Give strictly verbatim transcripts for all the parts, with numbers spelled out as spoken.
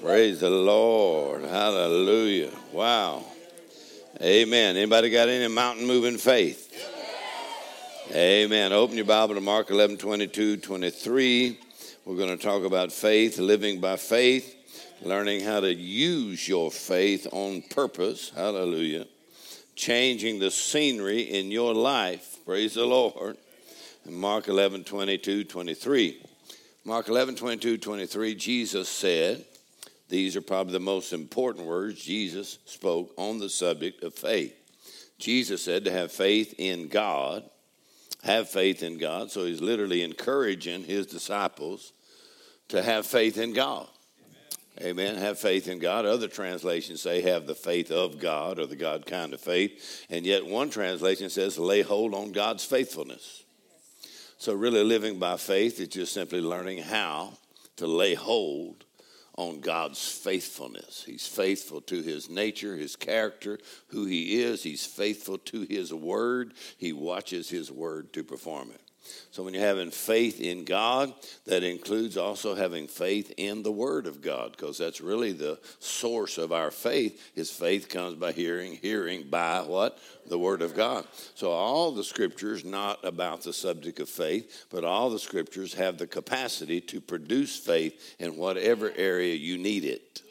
Praise the Lord. Hallelujah. Wow. Amen. Anybody got any mountain-moving faith? Amen. Open your Bible to Mark eleven, twenty-two, twenty-three. We're going to talk about faith, living by faith, learning how to use your faith on purpose. Hallelujah. Changing the scenery in your life. Praise the Lord. Mark eleven, twenty-two, twenty-three. Mark eleven, twenty-two, twenty-three, Jesus said, these are probably the most important words Jesus spoke on the subject of faith. Jesus said to have faith in God, have faith in God. So he's literally encouraging his disciples to have faith in God. Amen. Amen. Have faith in God. Other translations say have the faith of God or the God kind of faith. And yet one translation says lay hold on God's faithfulness. Yes. So really living by faith is just simply learning how to lay hold on God's faithfulness. He's faithful to his nature, his character, who he is. He's faithful to his word. He watches his word to perform it. So when you're having faith in God, that includes also having faith in the word of God, because that's really the source of our faith. His faith comes by hearing, hearing by what? The word of God. So all the scriptures, not about the subject of faith, but all the scriptures have the capacity to produce faith in whatever area you need it. Yes.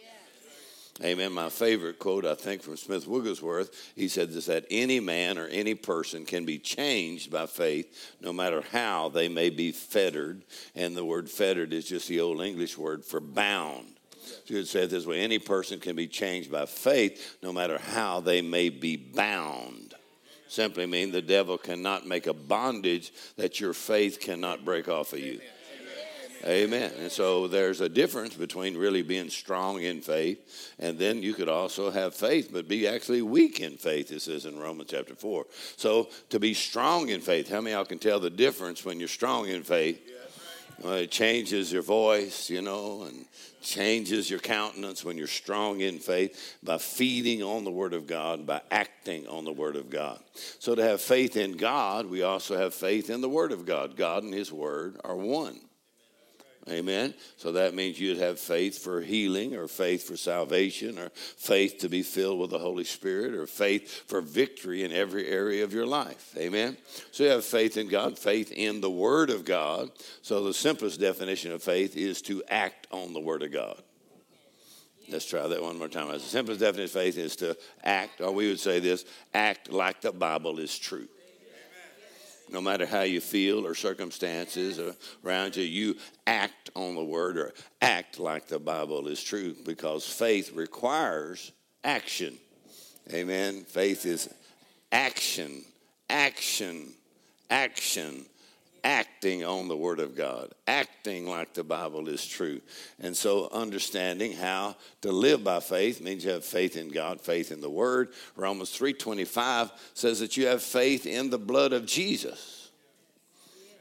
Amen. My favorite quote, I think, from Smith Wigglesworth, he said this, that any man or any person can be changed by faith no matter how they may be fettered. And the word fettered is just the old English word for bound. So you would say it this way, any person can be changed by faith no matter how they may be bound. Simply mean the devil cannot make a bondage that your faith cannot break off of you. Amen. Amen. And so there's a difference between really being strong in faith, and then you could also have faith but be actually weak in faith. This is in Romans chapter four. So to be strong in faith, how many of y'all can tell the difference when you're strong in faith? Well, it changes your voice, you know, and changes your countenance when you're strong in faith by feeding on the Word of God, by acting on the Word of God. So to have faith in God, we also have faith in the Word of God. God and His Word are one. Amen. So that means you'd have faith for healing or faith for salvation or faith to be filled with the Holy Spirit or faith for victory in every area of your life. Amen. So you have faith in God, faith in the Word of God. So the simplest definition of faith is to act on the Word of God. Let's try that one more time. The simplest definition of faith is to act, or we would say this, act like the Bible is true. No matter how you feel or circumstances around you, you act on the Word or act like the Bible is true because faith requires action. Amen. Faith is action, action, action, acting on the Word of God, acting like the Bible is true. And so understanding how to live by faith means you have faith in God, faith in the Word. Romans three twenty-five says that you have faith in the blood of Jesus.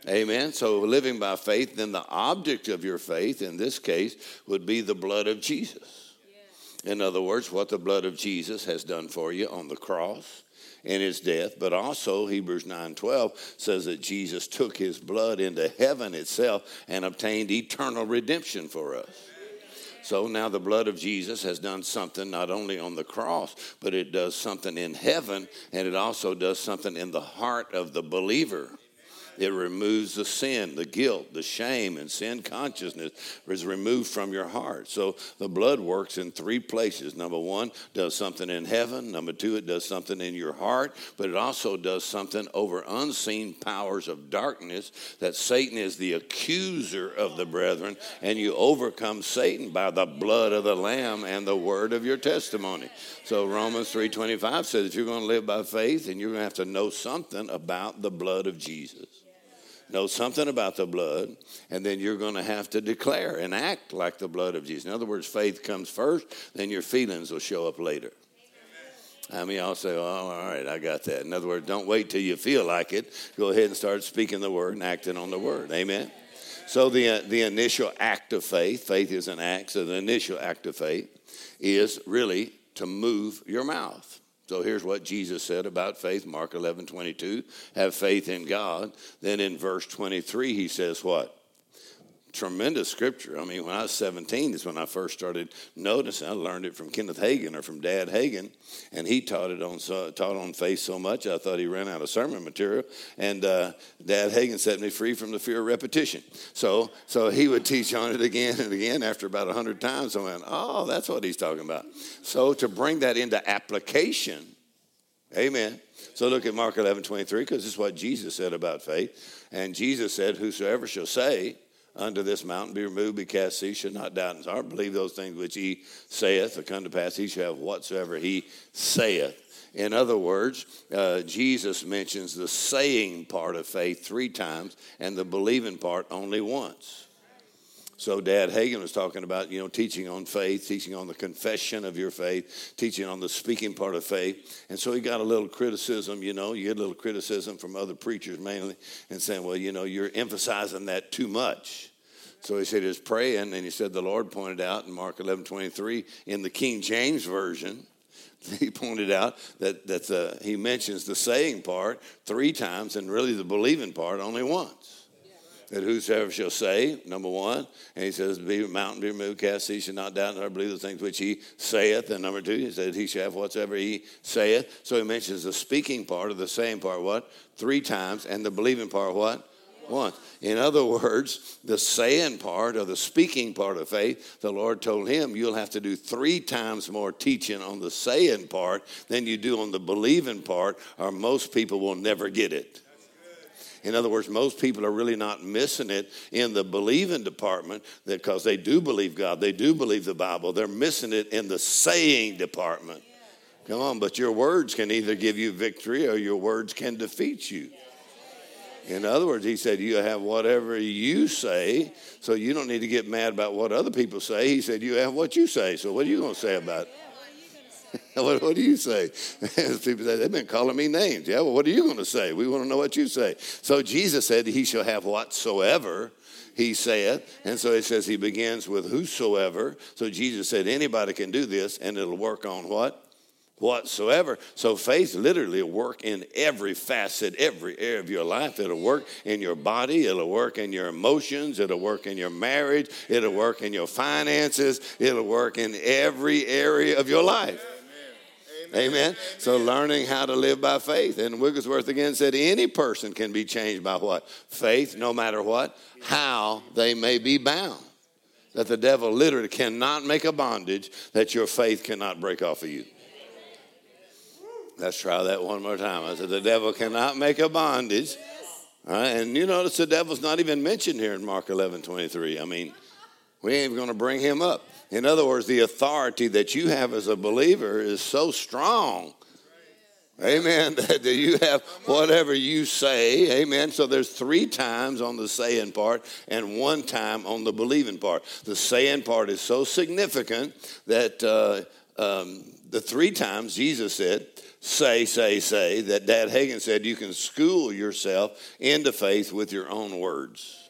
Amen. So living by faith, then the object of your faith in this case would be the blood of Jesus. In other words, what the blood of Jesus has done for you on the cross. In his death, but also Hebrews nine twelve says that Jesus took his blood into heaven itself and obtained eternal redemption for us. So now the blood of Jesus has done something not only on the cross, but it does something in heaven, and it also does something in the heart of the believer. It removes the sin, the guilt, the shame, and sin consciousness is removed from your heart. So the blood works in three places. Number one, does something in heaven. Number two, it does something in your heart. But it also does something over unseen powers of darkness, that Satan is the accuser of the brethren, and you overcome Satan by the blood of the Lamb and the word of your testimony. So Romans three twenty-five says that you're going to live by faith, and you're going to have to know something about the blood of Jesus. Know something about the blood, and then you're going to have to declare and act like the blood of Jesus. In other words, faith comes first, then your feelings will show up later. I mean, I'll say, oh, all right, I got that. In other words, don't wait till you feel like it. Go ahead and start speaking the word and acting on the word. Amen. So the uh, the initial act of faith, faith is an act, so the initial act of faith is really to move your mouth. So here's what Jesus said about faith, Mark eleven twenty-two, have faith in God. Then in verse twenty-three, he says what? tremendous scripture. I mean, when I was seventeen is when I first started noticing. I learned it from Kenneth Hagin or from Dad Hagin, and he taught it on so, taught on faith so much I thought he ran out of sermon material. And uh, Dad Hagin set me free from the fear of repetition. So so he would teach on it again and again. After about a hundred times, I went, "Oh, that's what he's talking about." So to bring that into application. Amen. So look at Mark eleven twenty-three, because it's what Jesus said about faith. And Jesus said, whosoever shall say unto this mountain, be removed, be cast, he shall not doubt in his heart, believe those things which he saith, or come to pass, he shall have whatsoever he saith. In other words, uh, Jesus mentions the saying part of faith three times and the believing part only once. So Dad Hagin was talking about, you know, teaching on faith, teaching on the confession of your faith, teaching on the speaking part of faith. And so he got a little criticism, you know, you get a little criticism from other preachers mainly and saying, well, you know, you're emphasizing that too much. So he said he was praying, and he said the Lord pointed out in Mark eleven twenty-three in the King James Version, he pointed out that, that the, he mentions the saying part three times and really the believing part only once. That whosoever shall say, number one, and he says, be mountain, be removed, cast, he shall not doubt, nor believe the things which he saith. And number two, he said, he shall have whatsoever he saith. So he mentions the speaking part or the saying part, what? Three times, and the believing part, what? Once. In other words, the saying part or the speaking part of faith, the Lord told him, you'll have to do three times more teaching on the saying part than you do on the believing part, or most people will never get it. In other words, most people are really not missing it in the believing department because they do believe God. They do believe the Bible. They're missing it in the saying department. Come on, but your words can either give you victory or your words can defeat you. In other words, he said, you have whatever you say, so you don't need to get mad about what other people say. He said, you have what you say, so what are you going to say about it? What, what do you say? People say, they've been calling me names. Yeah, well, what are you going to say? We want to know what you say. So Jesus said, he shall have whatsoever he saith. And so it says he begins with whosoever. So Jesus said, anybody can do this, and it'll work on what? Whatsoever. So faith literally will work in every facet, every area of your life. It'll work in your body. It'll work in your emotions. It'll work in your marriage. It'll work in your finances. It'll work in every area of your life. Amen. Amen. So learning how to live by faith. And Wigglesworth again said any person can be changed by what? Faith, no matter what, how they may be bound. That the devil literally cannot make a bondage that your faith cannot break off of you. Let's try that one more time. I said the devil cannot make a bondage. All right, and you notice the devil's not even mentioned here in Mark eleven twenty-three. I mean, we ain't even going to bring him up. In other words, the authority that you have as a believer is so strong, amen, that you have whatever you say, amen. So there's three times on the saying part and one time on the believing part. The saying part is so significant that uh, um, the three times Jesus said, say, say, say, that Dad Hagin said you can school yourself into faith with your own words.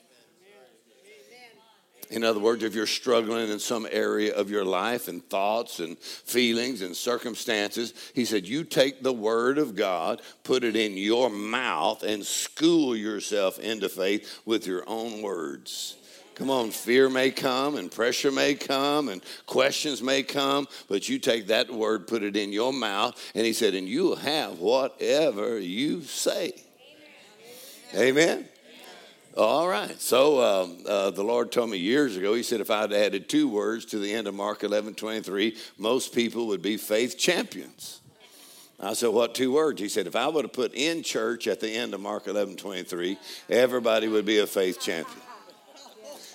In other words, if you're struggling in some area of your life and thoughts and feelings and circumstances, he said, you take the word of God, put it in your mouth, and school yourself into faith with your own words. Come on, fear may come and pressure may come and questions may come, but you take that word, put it in your mouth, and he said, and you'll have whatever you say. Amen. Amen. All right, so um, uh, the Lord told me years ago, he said if I had added two words to the end of Mark eleven twenty-three, most people would be faith champions. I said, what two words? He said, if I would have put in church at the end of Mark eleven twenty-three, everybody would be a faith champion.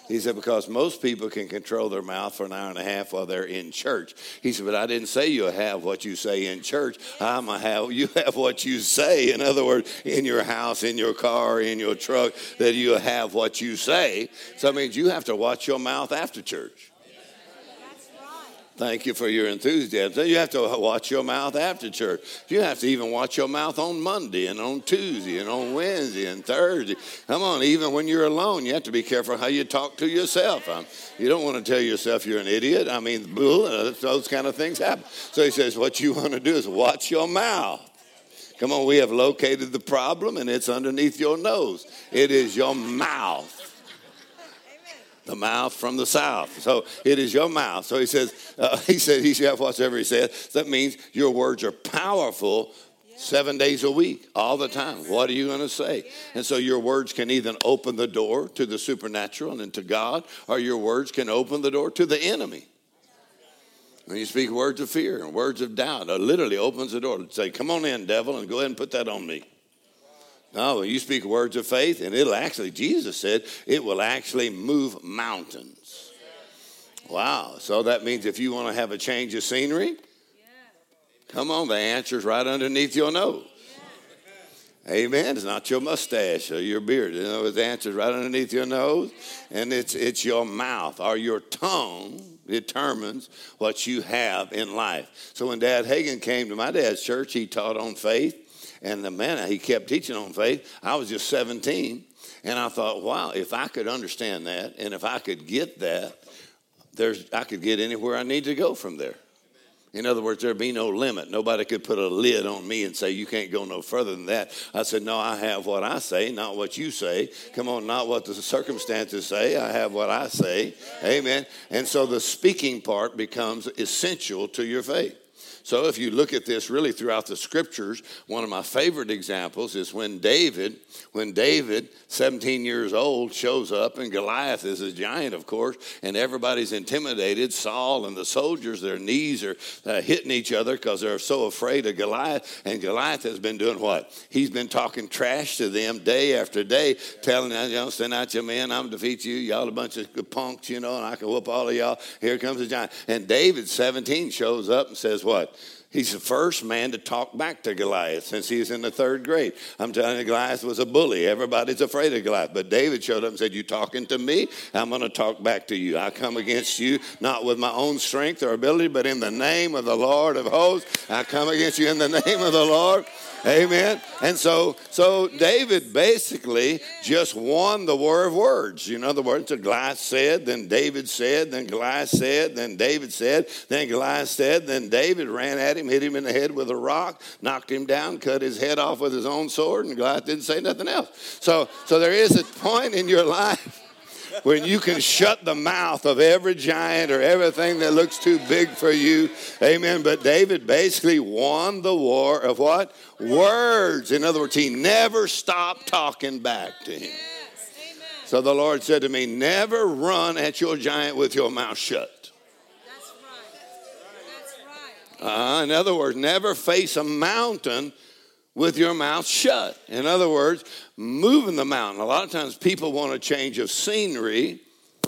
He said, because most people can control their mouth for an hour and a half while they're in church. He said, but I didn't say you'll have what you say in church. I'm a have, you have what you say. In other words, in your house, in your car, in your truck, that you'll have what you say. So that means you have to watch your mouth after church. Thank you for your enthusiasm. You have to watch your mouth after church. You have to even watch your mouth on Monday and on Tuesday and on Wednesday and Thursday. Come on, even when you're alone, you have to be careful how you talk to yourself. Um, you don't want to tell yourself you're an idiot. I mean, those kind of things happen. So he says, what you want to do is watch your mouth. Come on, we have located the problem, and it's underneath your nose. It is your mouth. the mouth from the south. So it is your mouth. So he says, uh, he said, he said, whatsoever he says. That means your words are powerful. Seven days a week, all the time. What are you going to say? And so your words can either open the door to the supernatural and into God, or your words can open the door to the enemy. When you speak words of fear and words of doubt, it literally opens the door and say, come on in, devil, and go ahead and put that on me. No, you speak words of faith, and it'll actually, Jesus said, it will actually move mountains. Wow. So that means if you want to have a change of scenery, come on, the answer's right underneath your nose. Yeah. Amen. It's not your mustache or your beard. You know, the answer's right underneath your nose, and it's it's your mouth or your tongue determines what you have in life. So when Dad Hagin came to my dad's church, he taught on faith, and the man he kept teaching on faith. I was just seventeen, and I thought, wow, if I could understand that, and if I could get that, there's I could get anywhere I need to go from there. In other words, there'd be no limit. Nobody could put a lid on me and say, you can't go no further than that. I said, no, I have what I say, not what you say. Come on, not what the circumstances say. I have what I say. Amen. And so the speaking part becomes essential to your faith. So if you look at this really throughout the scriptures, one of my favorite examples is when David, when David, seventeen years old, shows up, and Goliath is a giant, of course, and everybody's intimidated. Saul and the soldiers, their knees are uh, hitting each other because they're so afraid of Goliath. And Goliath has been doing what? He's been talking trash to them day after day, telling them, you know, send out your men, I'm going to defeat you. Y'all a bunch of punks, you know, and I can whoop all of y'all. Here comes the giant. And David, seventeen, shows up and says what? He's the first man to talk back to Goliath since he's in the third grade. I'm telling you, Goliath was a bully. Everybody's afraid of Goliath. But David showed up and said, you talking to me? I'm going to talk back to you. I come against you, not with my own strength or ability, but in the name of the Lord of hosts. I come against you in the name of the Lord. Amen. And so so David basically just won the war of words. You know, the words that Goliath said, then David said, then Goliath said, then David said, then Goliath said, then David ran at him, hit him in the head with a rock, knocked him down, cut his head off with his own sword, and Goliath didn't say nothing else. So so there is a point in your life when you can shut the mouth of every giant or everything that looks too big for you. Amen. But David basically won the war of what? Words. In other words, he never stopped talking back to him. Yes. Amen. So the Lord said to me, never run at your giant with your mouth shut. That's right. That's right. Uh, in other words, never face a mountain with your mouth shut. In other words, moving the mountain. A lot of times people want a change of scenery.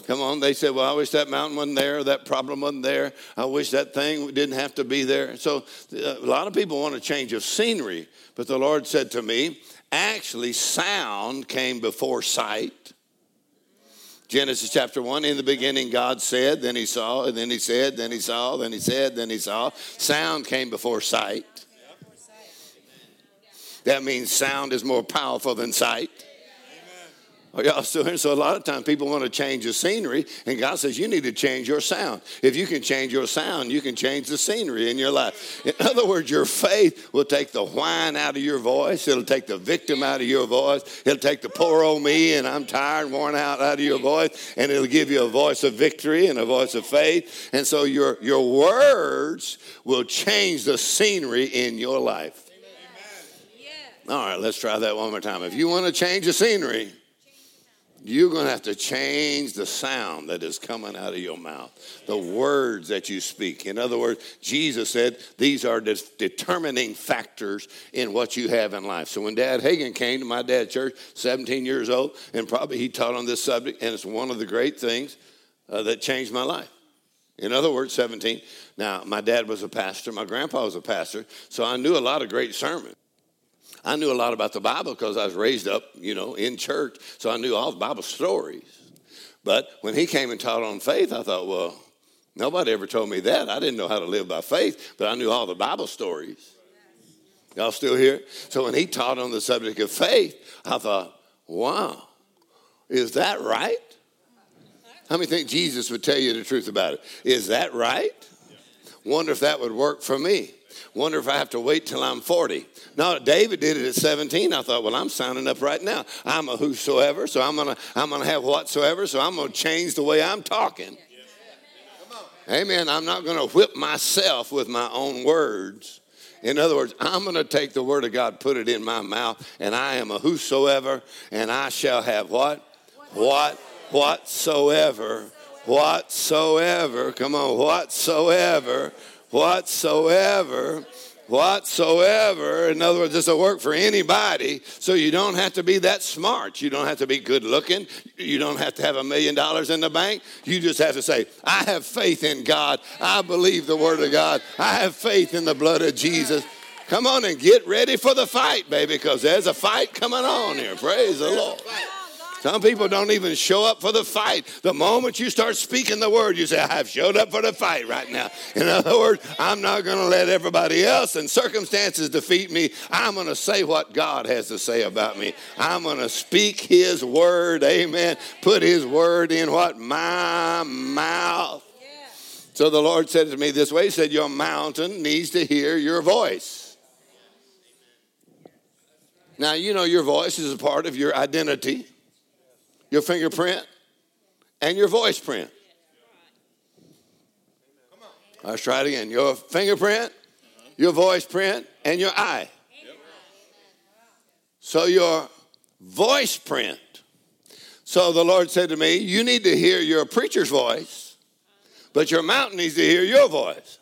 Come on, they say, well, I wish that mountain wasn't there, that problem wasn't there. I wish that thing didn't have to be there. So a lot of people want a change of scenery. But the Lord said to me, actually, sound came before sight. Genesis chapter one, in the beginning God said, then he saw, and then he said, then he saw, then he said, then he saw. Sound came before sight. That means sound is more powerful than sight. Amen. Are y'all still here? So a lot of times people want to change the scenery, and God says you need to change your sound. If you can change your sound, you can change the scenery in your life. In other words, your faith will take the whine out of your voice. It'll take the victim out of your voice. It'll take the poor old me and I'm tired, worn out out of your voice, and it'll give you a voice of victory and a voice of faith. And so your, your words will change the scenery in your life. All right, let's try that one more time. If you want to change the scenery, you're going to have to change the sound that is coming out of your mouth, the words that you speak. In other words, Jesus said these are de- determining factors in what you have in life. So when Dad Hagin came to my dad's church, seventeen years old, and probably he taught on this subject, and it's one of the great things uh, that changed my life. In other words, seventeen. Now, my dad was a pastor. My grandpa was a pastor. So I knew a lot of great sermons. I knew a lot about the Bible because I was raised up, you know, in church. So I knew all the Bible stories. But when he came and taught on faith, I thought, well, nobody ever told me that. I didn't know how to live by faith, but I knew all the Bible stories. Y'all still here? So when he taught on the subject of faith, I thought, wow, is that right? How many think Jesus would tell you the truth about it? Is that right? Wonder if that would work for me. Wonder if I have to wait till I'm forty. No, David did it at seventeen. I thought, well, I'm signing up right now. I'm a whosoever, so I'm gonna I'm gonna have whatsoever, so I'm gonna change the way I'm talking. Amen. I'm not going to whip myself with my own words. In other words, I'm going to take the word of God, put it in my mouth, and I am a whosoever, and I shall have what? What? Whatsoever. Whatsoever. Come on. Whatsoever. Whatsoever. Whatsoever. In other words, it's a work for anybody. So you don't have to be that smart. You don't have to be good looking. You don't have to have a million dollars in the bank. You just have to say, I have faith in God. I believe the word of God. I have faith in the blood of Jesus. Come on and get ready for the fight, baby, because there's a fight coming on here. Praise the Lord. Some people don't even show up for the fight. The moment you start speaking the word, you say, I've showed up for the fight right now. In other words, I'm not going to let everybody else and circumstances defeat me. I'm going to say what God has to say about me. I'm going to speak his word, amen. Put his word in what? My mouth. So the Lord said to me this way, he said, your mountain needs to hear your voice. Now, you know your voice is a part of your identity. Your fingerprint and your voice print. Let's try it again. Your fingerprint, your voice print, and your eye. So your voice print. So the Lord said to me, you need to hear your preacher's voice, but your mountain needs to hear your voice.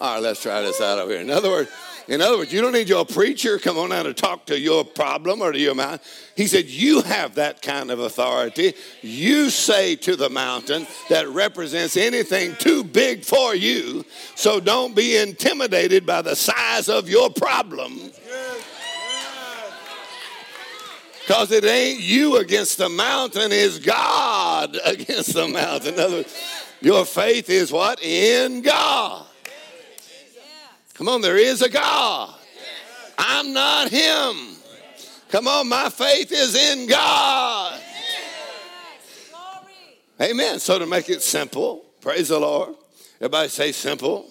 All right, let's try this out over here. In other words, In other words, you don't need your preacher come on out and talk to your problem or to your mountain. He said, you have that kind of authority. You say to the mountain that represents anything too big for you. So don't be intimidated by the size of your problem. Because it ain't you against the mountain, it's God against the mountain. In other words, your faith is what? In God. Come on, there is a God. I'm not him. Come on, my faith is in God. Amen. So to make it simple, praise the Lord. Everybody say simple.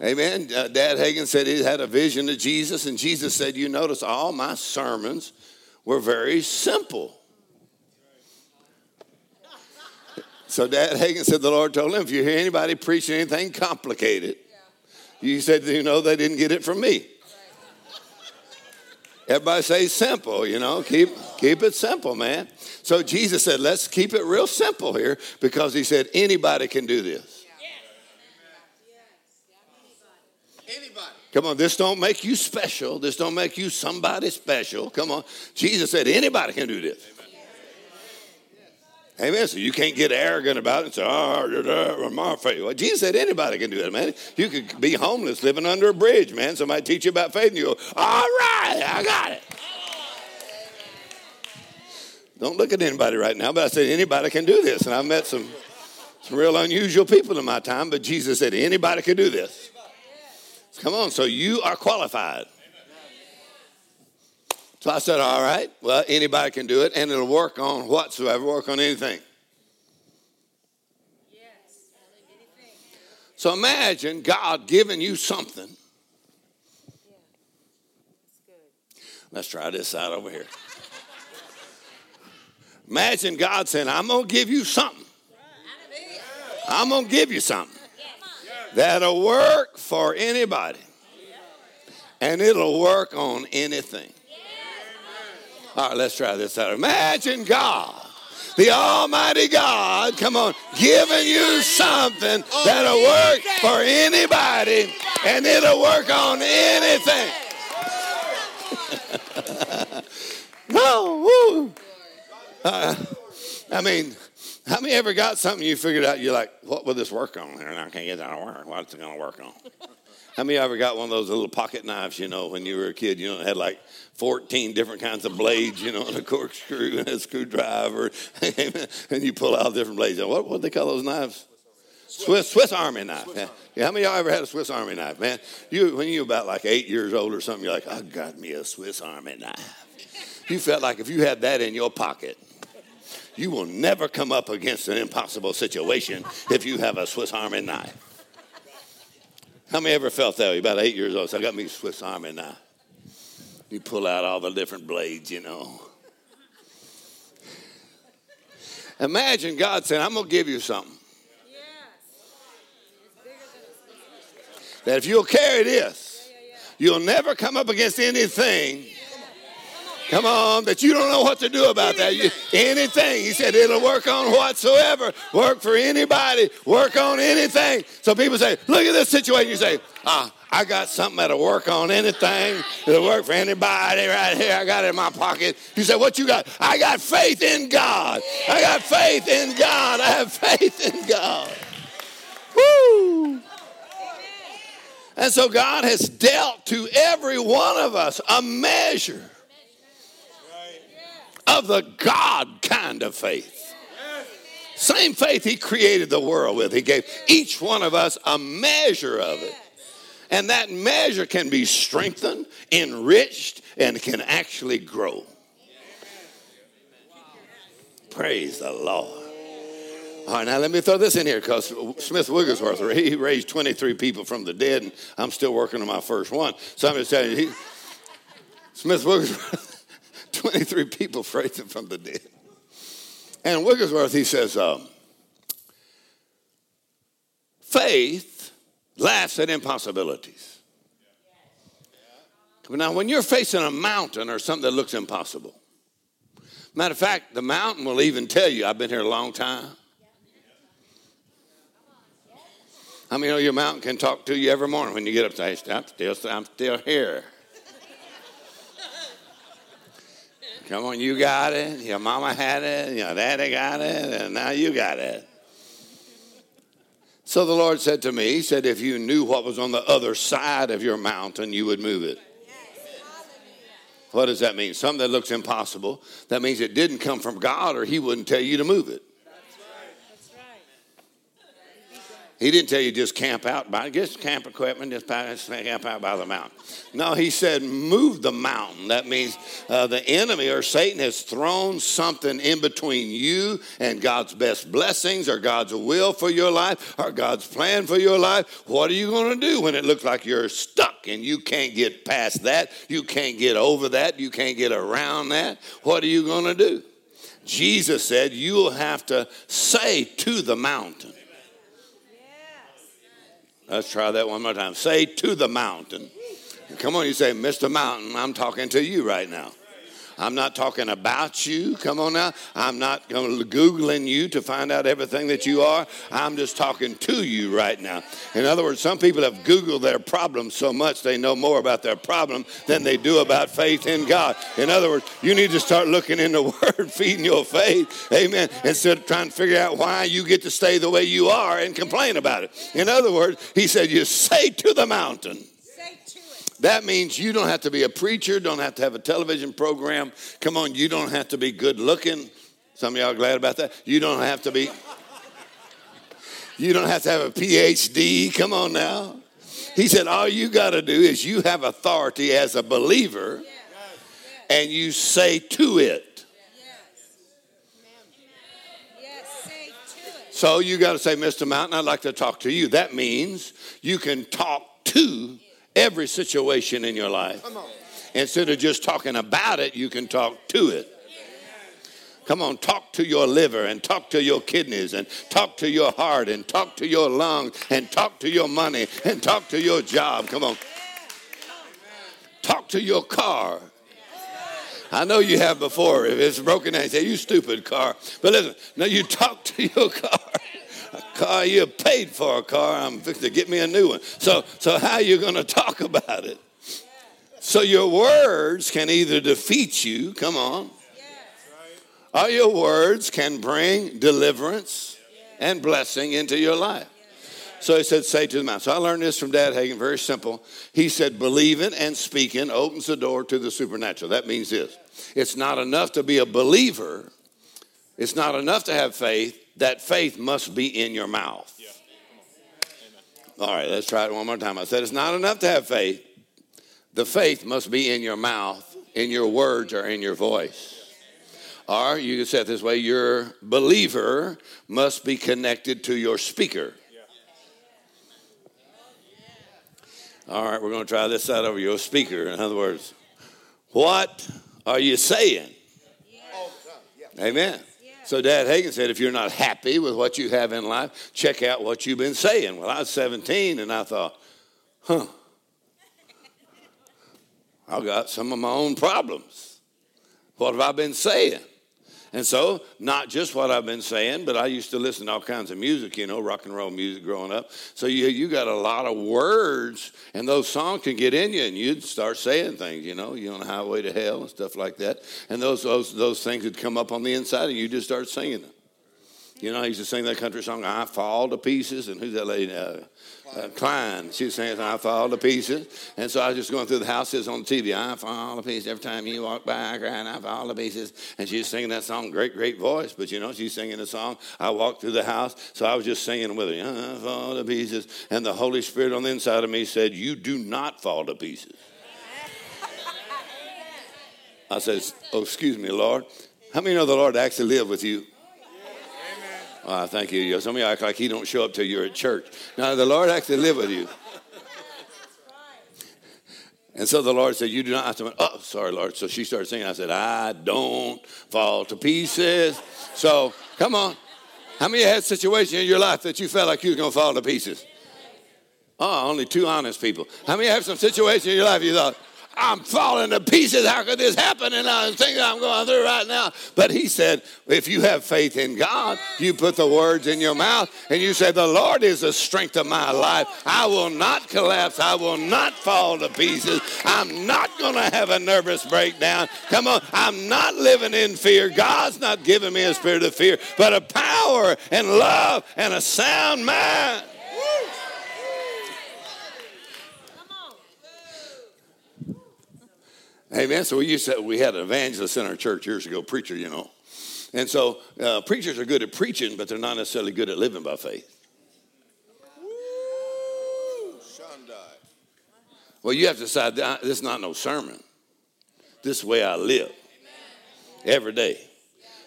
Amen. Uh, Dad Hagin said he had a vision of Jesus, and Jesus said, you notice all my sermons were very simple. So Dad Hagin said the Lord told him, if you hear anybody preaching anything complicated, you said, you know, they didn't get it from me. Everybody say simple, you know, keep keep it simple, man. So Jesus said, let's keep it real simple here because he said, anybody can do this. Anybody. Come on, this don't make you special. This don't make you somebody special. Come on. Jesus said, anybody can do this. Amen. So you can't get arrogant about it and say, oh, my faith. Well, Jesus said anybody can do that, man. You could be homeless living under a bridge, man. Somebody teach you about faith and you go, all right, I got it. Don't look at anybody right now, but I said anybody can do this. And I've met some, some real unusual people in my time, but Jesus said anybody can do this. Come on, so you are qualified. So I said, all right, well, anybody can do it, and it'll work on whatsoever, work on anything. Yes. So imagine God giving you something. Yeah. That's good. Let's try this out over here. Imagine God saying, I'm going to give you something. I'm going to give you something that'll work for anybody, and it'll work on anything. All right, let's try this out. Imagine God, the Almighty God, come on, giving you something that'll work for anybody, and it'll work on anything. No, uh, I mean, how many ever got something you figured out, you're like, what will this work on here? And I can't get that to work. What's it going to work on? How many of you ever got one of those little pocket knives, you know, when you were a kid, you know, it had like fourteen different kinds of blades, you know, and a corkscrew and a screwdriver, and you pull out different blades. What what do they call those knives? Swiss, Swiss Army knife. Swiss Army. Yeah. How many of y'all ever had a Swiss Army knife, man? You When you were about like eight years old or something, you're like, I got me a Swiss Army knife. You felt like if you had that in your pocket, you will never come up against an impossible situation if you have a Swiss Army knife. How many ever felt that way? About eight years old, so I got me a Swiss Army knife. You pull out all the different blades, you know. Imagine God saying, I'm going to give you something. Yes. That if you'll carry this, yeah, yeah, yeah. you'll never come up against anything. Yeah. Come on, that you don't know what to do about that. You, anything. He said it'll work on whatsoever. Work for anybody. Work on anything. So people say, look at this situation. You say, ah, I got something that'll work on anything. It'll work for anybody right here. I got it in my pocket. You say, what you got? I got faith in God. I got faith in God. I have faith in God. Woo! And so God has dealt to every one of us a measure of the God kind of faith. Same faith he created the world with. He gave each one of us a measure of it. And that measure can be strengthened, enriched, and can actually grow. Praise the Lord. All right, now let me throw this in here, because Smith Wigglesworth, he raised twenty-three people from the dead, and I'm still working on my first one. So I'm just telling you, he, Smith Wigglesworth, twenty-three people raised him from the dead. And Wigglesworth, he says, um, faith laughs at impossibilities. Now, when you're facing a mountain or something that looks impossible, matter of fact, the mountain will even tell you, I've been here a long time. I mean, you know, your mountain can talk to you every morning when you get up and say, hey, I'm still, I'm still here. Come on, you got it, your mama had it, your daddy got it, and now you got it. So the Lord said to me, he said, if you knew what was on the other side of your mountain, you would move it. What does that mean? Something that looks impossible. That means it didn't come from God, or he wouldn't tell you to move it. He didn't tell you just camp out by, just camp equipment, just camp out by the mountain. No, he said move the mountain. That means uh, the enemy or Satan has thrown something in between you and God's best blessings or God's will for your life or God's plan for your life. What are you going to do when it looks like you're stuck and you can't get past that? You can't get over that. You can't get around that. What are you going to do? Jesus said you'll have to say to the mountain. Let's try that one more time. Say to the mountain. Come on, you say, Mister Mountain, I'm talking to you right now. I'm not talking about you. Come on now. I'm not Googling you to find out everything that you are. I'm just talking to you right now. In other words, some people have Googled their problems so much they know more about their problem than they do about faith in God. In other words, you need to start looking in the Word, feeding your faith. Amen. Instead of trying to figure out why you get to stay the way you are and complain about it. In other words, he said, you say to the mountain. That means you don't have to be a preacher, don't have to have a television program. Come on, you don't have to be good looking. Some of y'all are glad about that. You don't have to be, you don't have to have a P H D. Come on now. He said, all you got to do is you have authority as a believer and you say to it. So you got to say, Mister Mountain, I'd like to talk to you. That means you can talk to every situation in your life. Instead of just talking about it, you can talk to it. Come on, talk to your liver and talk to your kidneys and talk to your heart and talk to your lungs and talk to your money and talk to your job. Come on. Talk to your car. I know you have before. If it's broken down, you say, you stupid car. But listen, no, you talk to your car. A car, you paid for a car, I'm fixing to get me a new one. So so how are you going to talk about it? So your words can either defeat you, come on, or your words can bring deliverance and blessing into your life. So he said, say to the mountain. So I learned this from Dad Hagin, very simple. He said, believing and speaking opens the door to the supernatural. That means this. It's not enough to be a believer. It's not enough to have faith. That faith must be in your mouth. Yeah. All right, let's try it one more time. I said it's not enough to have faith. The faith must be in your mouth, in your words, or in your voice. Or you can say it this way, your believer must be connected to your speaker. All right, we're going to try this side over your speaker. In other words, what are you saying? Yes. Amen. Yes. So Dad Hagin said, if you're not happy with what you have in life, check out what you've been saying. Well, I was seventeen, and I thought, huh, I've got some of my own problems. What have I been saying? And so, not just what I've been saying, but I used to listen to all kinds of music, you know, rock and roll music growing up. So you you got a lot of words, and those songs can get in you, and you'd start saying things, you know, you're on the highway to hell and stuff like that. And those those those things would come up on the inside, and you just start singing them. You know, I used to sing that country song, I Fall to Pieces, and who's that lady? Uh, uh, Klein. She was saying, I Fall to Pieces. And so I was just going through the houses on the T V, I fall to pieces. Every time you walk by, I cry, and I fall to pieces. And she was singing that song, great, great voice. But, you know, she's singing the song, I walked through the house. So I was just singing with her, I fall to pieces. And the Holy Spirit on the inside of me said, you do not fall to pieces. I said, oh, excuse me, Lord. How many know the Lord actually lived with you? Ah, oh, thank you. Some of you act like he don't show up till you're at church. Now, the Lord actually live with you. And so the Lord said, you do not. I said, oh, sorry, Lord. So she started singing. I said, I don't fall to pieces. So, come on. How many had situations in your life that you felt like you were going to fall to pieces? Oh, only two honest people. How many have some situations in your life you thought, I'm falling to pieces. How could this happen? And I think I'm going through right now. But he said, if you have faith in God, you put the words in your mouth and you say, the Lord is the strength of my life. I will not collapse. I will not fall to pieces. I'm not going to have a nervous breakdown. Come on. I'm not living in fear. God's not giving me a spirit of fear, but a power and love and a sound mind. Amen. So we used to, we had an evangelist in our church years ago, preacher, you know. And so uh, preachers are good at preaching, but they're not necessarily good at living by faith. Woo! Well, you have to decide, this is not no sermon. This is the way I live. Every day.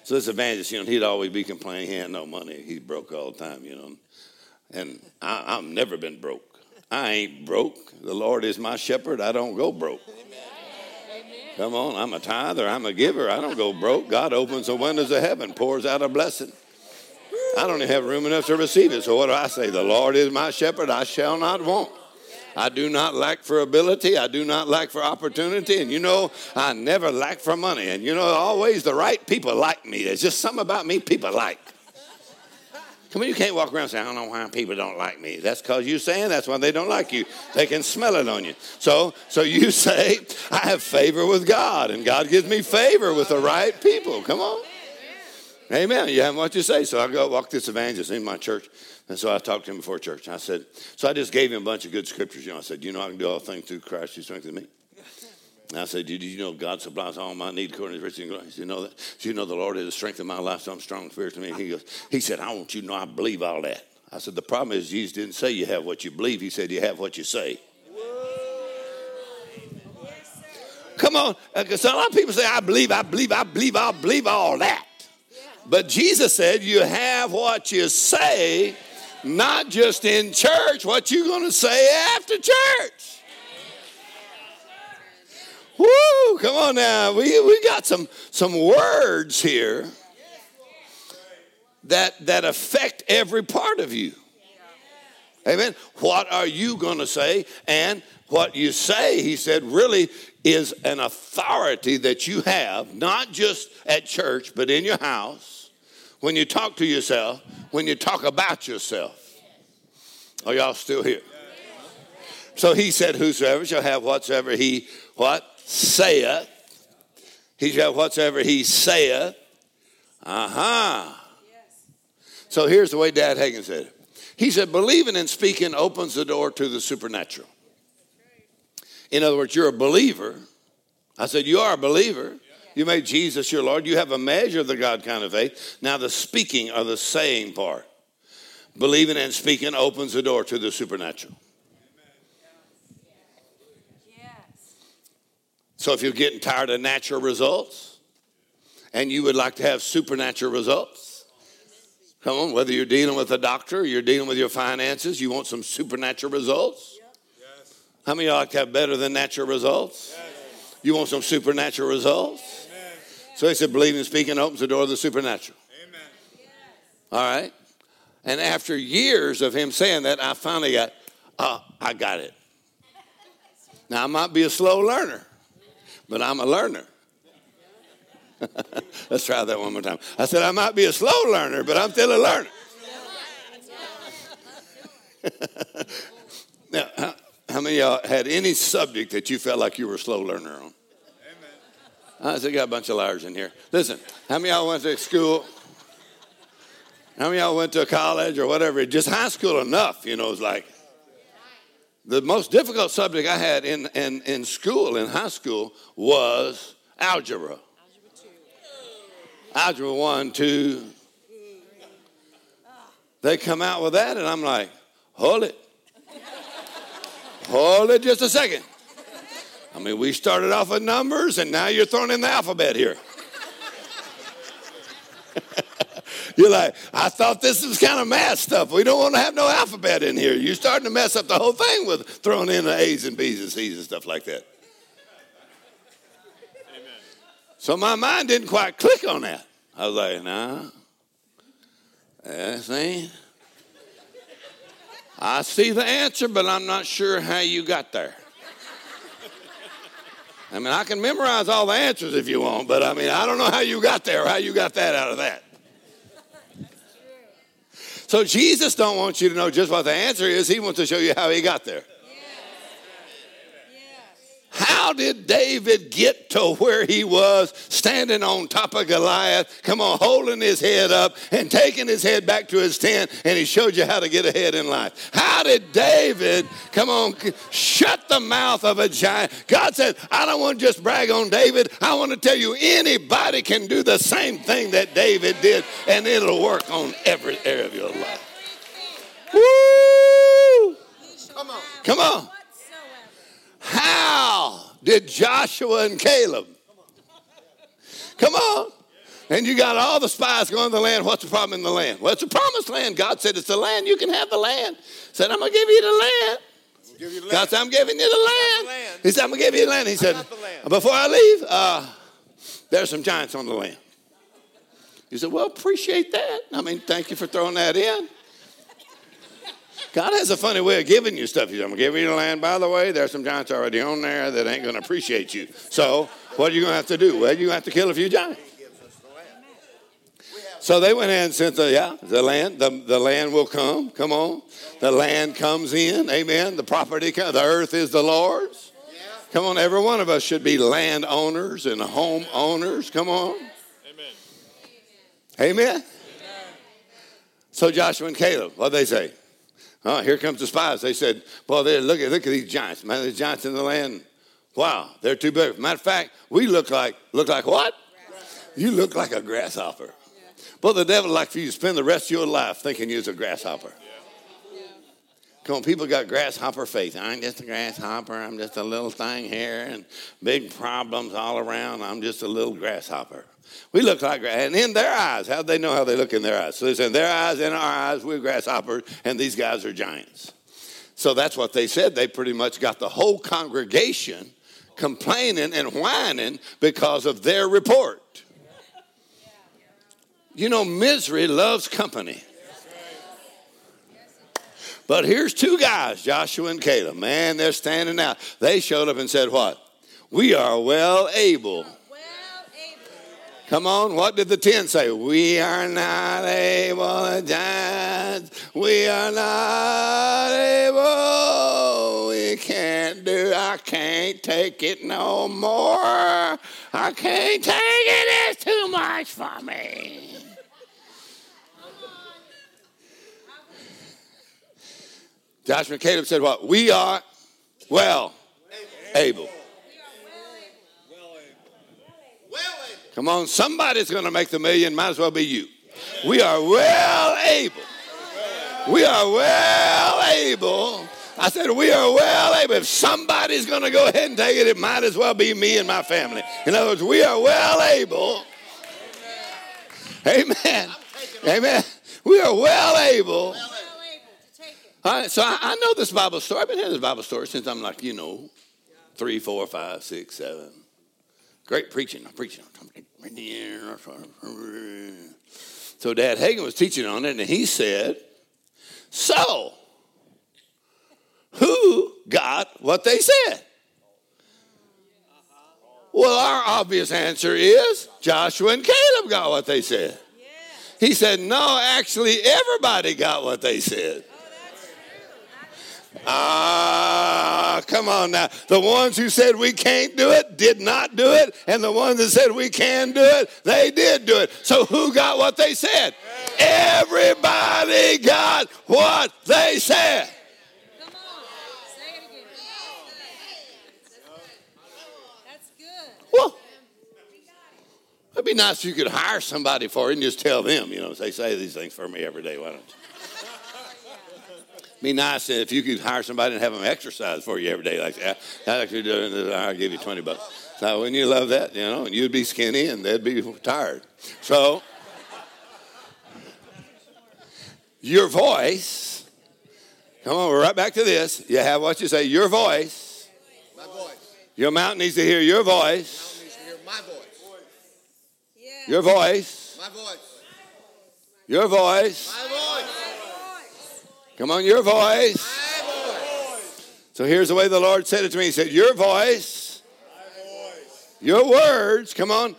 So this evangelist, you know, he'd always be complaining he had no money. He's broke all the time, you know. And I, I've never been broke. I ain't broke. The Lord is my shepherd. I don't go broke. Amen. Come on, I'm a tither, I'm a giver. I don't go broke. God opens the windows of heaven, pours out a blessing. I don't even have room enough to receive it. So what do I say? The Lord is my shepherd, I shall not want. I do not lack for ability. I do not lack for opportunity. And you know, I never lack for money. And you know, always the right people like me. There's just something about me people like. Come on, you can't walk around saying, I don't know why people don't like me. That's because you're saying that's why they don't like you. They can smell it on you. So so you say, I have favor with God, and God gives me favor with the right people. Come on. Amen. You have what you say. So I go walk this evangelist in my church. And so I talked to him before church. And I said, so I just gave him a bunch of good scriptures. You know, I said, you know, I can do all things through Christ who strengthens me. And I said, did you know God supplies all my need according to his riches and glory? He said, you know that? So you know the Lord is the strength of my life, so I'm strong and fierce to me. He goes, he said, I want you to know I believe all that. I said, the problem is Jesus didn't say you have what you believe. He said you have what you say. Yes, come on. Because a lot of people say, I believe, I believe, I believe, I believe all that. Yeah. But Jesus said you have what you say, not just in church, what you're going to say after church. Woo, come on now. We we got some some words here that that affect every part of you. Amen. What are you going to say? And what you say, he said, really is an authority that you have, not just at church, but in your house, when you talk to yourself, when you talk about yourself. Are y'all still here? So he said, whosoever shall have whatsoever he what? Saith. He shall whatsoever he saith. Uh-huh. Yes. So here's the way Dad Hagin said it. He said, believing and speaking opens the door to the supernatural. In other words, you're a believer. I said, you are a believer. You made Jesus your Lord. You have a measure of the God kind of faith. Now the speaking or the saying part. Believing and speaking opens the door to the supernatural. So if you're getting tired of natural results and you would like to have supernatural results, come on, whether you're dealing with a doctor, or you're dealing with your finances, you want some supernatural results. Yes. How many of y'all like to have better than natural results? Yes. You want some supernatural results? Amen. So he said, believing and speaking opens the door of the supernatural. Amen. Yes. All right. And after years of him saying that, I finally got, oh, I got it. Now, I might be a slow learner, but I'm a learner. Let's try that one more time. I said, I might be a slow learner, but I'm still a learner. Now, how, how many of y'all had any subject that you felt like you were a slow learner on? Amen. I said, got a bunch of liars in here. Listen, how many of y'all went to school? How many of y'all went to college or whatever? Just high school enough, you know, it's like. The most difficult subject I had in, in, in school, in high school, was algebra. Algebra one, two. They come out with that, and I'm like, hold it. Hold it just a second. I mean, we started off with numbers, and now you're throwing in the alphabet here. You're like, I thought this was kind of math stuff. We don't want to have no alphabet in here. You're starting to mess up the whole thing with throwing in the A's and B's and C's and stuff like that. Amen. So my mind didn't quite click on that. I was like, nah. That's ain't. I see the answer, but I'm not sure how you got there. I mean, I can memorize all the answers if you want, but I mean, I don't know how you got there or how you got that out of that. So Jesus don't want you to know just what the answer is. He wants to show you how he got there. Yes. Yes. How did David get to where he was, standing on top of Goliath, come on, holding his head up and taking his head back to his tent, and he showed you how to get ahead in life? How did David, come on, shut the mouth of a giant? God said, I don't want to just brag on David. I want to tell you anybody can do the same thing that David did, and it'll work on every area of your life. Woo! Come on. Come on. How did Joshua and Caleb? Come on. And you got all the spies going to the land. What's the problem in the land? Well, it's a promised land. God said, it's the land. You can have the land. He said, I'm going to give you the land. We'll give you the land. God said, I'm giving you the land. land. He said, I'm going to give you the land. He said, land. Before I leave, uh, there's some giants on the land. You said, well, appreciate that. I mean, thank you for throwing that in. God has a funny way of giving you stuff. He's, I'm going to give you the land. By the way, there's some giants already on there that ain't going to appreciate you. So what are you going to have to do? Well, you're going to have to kill a few giants. So they went in and said, yeah, the land, the, the land will come. Come on. The land comes in. Amen. The property, the earth is the Lord's. Come on. Every one of us should be land owners and home owners. Come on. Amen. Amen. So Joshua and Caleb, what did they say? Oh, here comes the spies. They said, well, look at look at these giants. Man, these giants in the land. Wow, they're too big. Matter of fact, we look like, look like what? You look like a grasshopper. Yeah. Well, the devil would like for you to spend the rest of your life thinking you're a grasshopper. Yeah. Yeah. Come on, people got grasshopper faith. I'm just a grasshopper. I'm just a little thing here and big problems all around. I'm just a little grasshopper. We look like, and in their eyes, how do they know how they look in their eyes? So they said, in their eyes, in our eyes, we're grasshoppers, and these guys are giants. So that's what they said. They pretty much got the whole congregation complaining and whining because of their report. You know, misery loves company. But here's two guys, Joshua and Caleb. Man, they're standing out. They showed up and said what? We are well able. Come on, what did the ten say? We are not able to judge. We are not able. We can't do. I can't take it no more. I can't take it. It's too much for me. Joshua and Caleb said what? We are well able. able. Come on, somebody's going to make the million. Might as well be you. We are well able. We are well able. I said we are well able. If somebody's going to go ahead and take it, it might as well be me and my family. In other words, we are well able. Amen. Amen. We are well able All right, so I, I know this Bible story. I've been hearing this Bible story since I'm like, you know, three, four, five, six, seven. Great preaching. I'm preaching. So Dad Hagin was teaching on it, and he said, so who got what they said? Well, our obvious answer is Joshua and Caleb got what they said. Yeah. He said, no, actually, everybody got what they said. Ah, oh, uh, come on now. The ones who said we can't do it did not do it. And the ones that said we can do it, they did do it. So who got what they said? Yeah. Everybody got what they said. Well, it'd be nice if you could hire somebody for it and just tell them, you know, they say these things for me every day, why don't you? It'd be nice if you could hire somebody and have them exercise for you every day like that. I'd actually do it, I'll give you twenty bucks. So wouldn't you love that, you know, and you'd be skinny and they'd be tired. So your voice, come on, we're right back to this. You have what you say, your voice. Your mouth needs to hear your voice. Needs to hear my voice. Yeah. Your voice. My voice. Your voice. My voice. Come on, your voice. My voice. So here's the way the Lord said it to me. He said, your voice. My voice. Your words. Come on.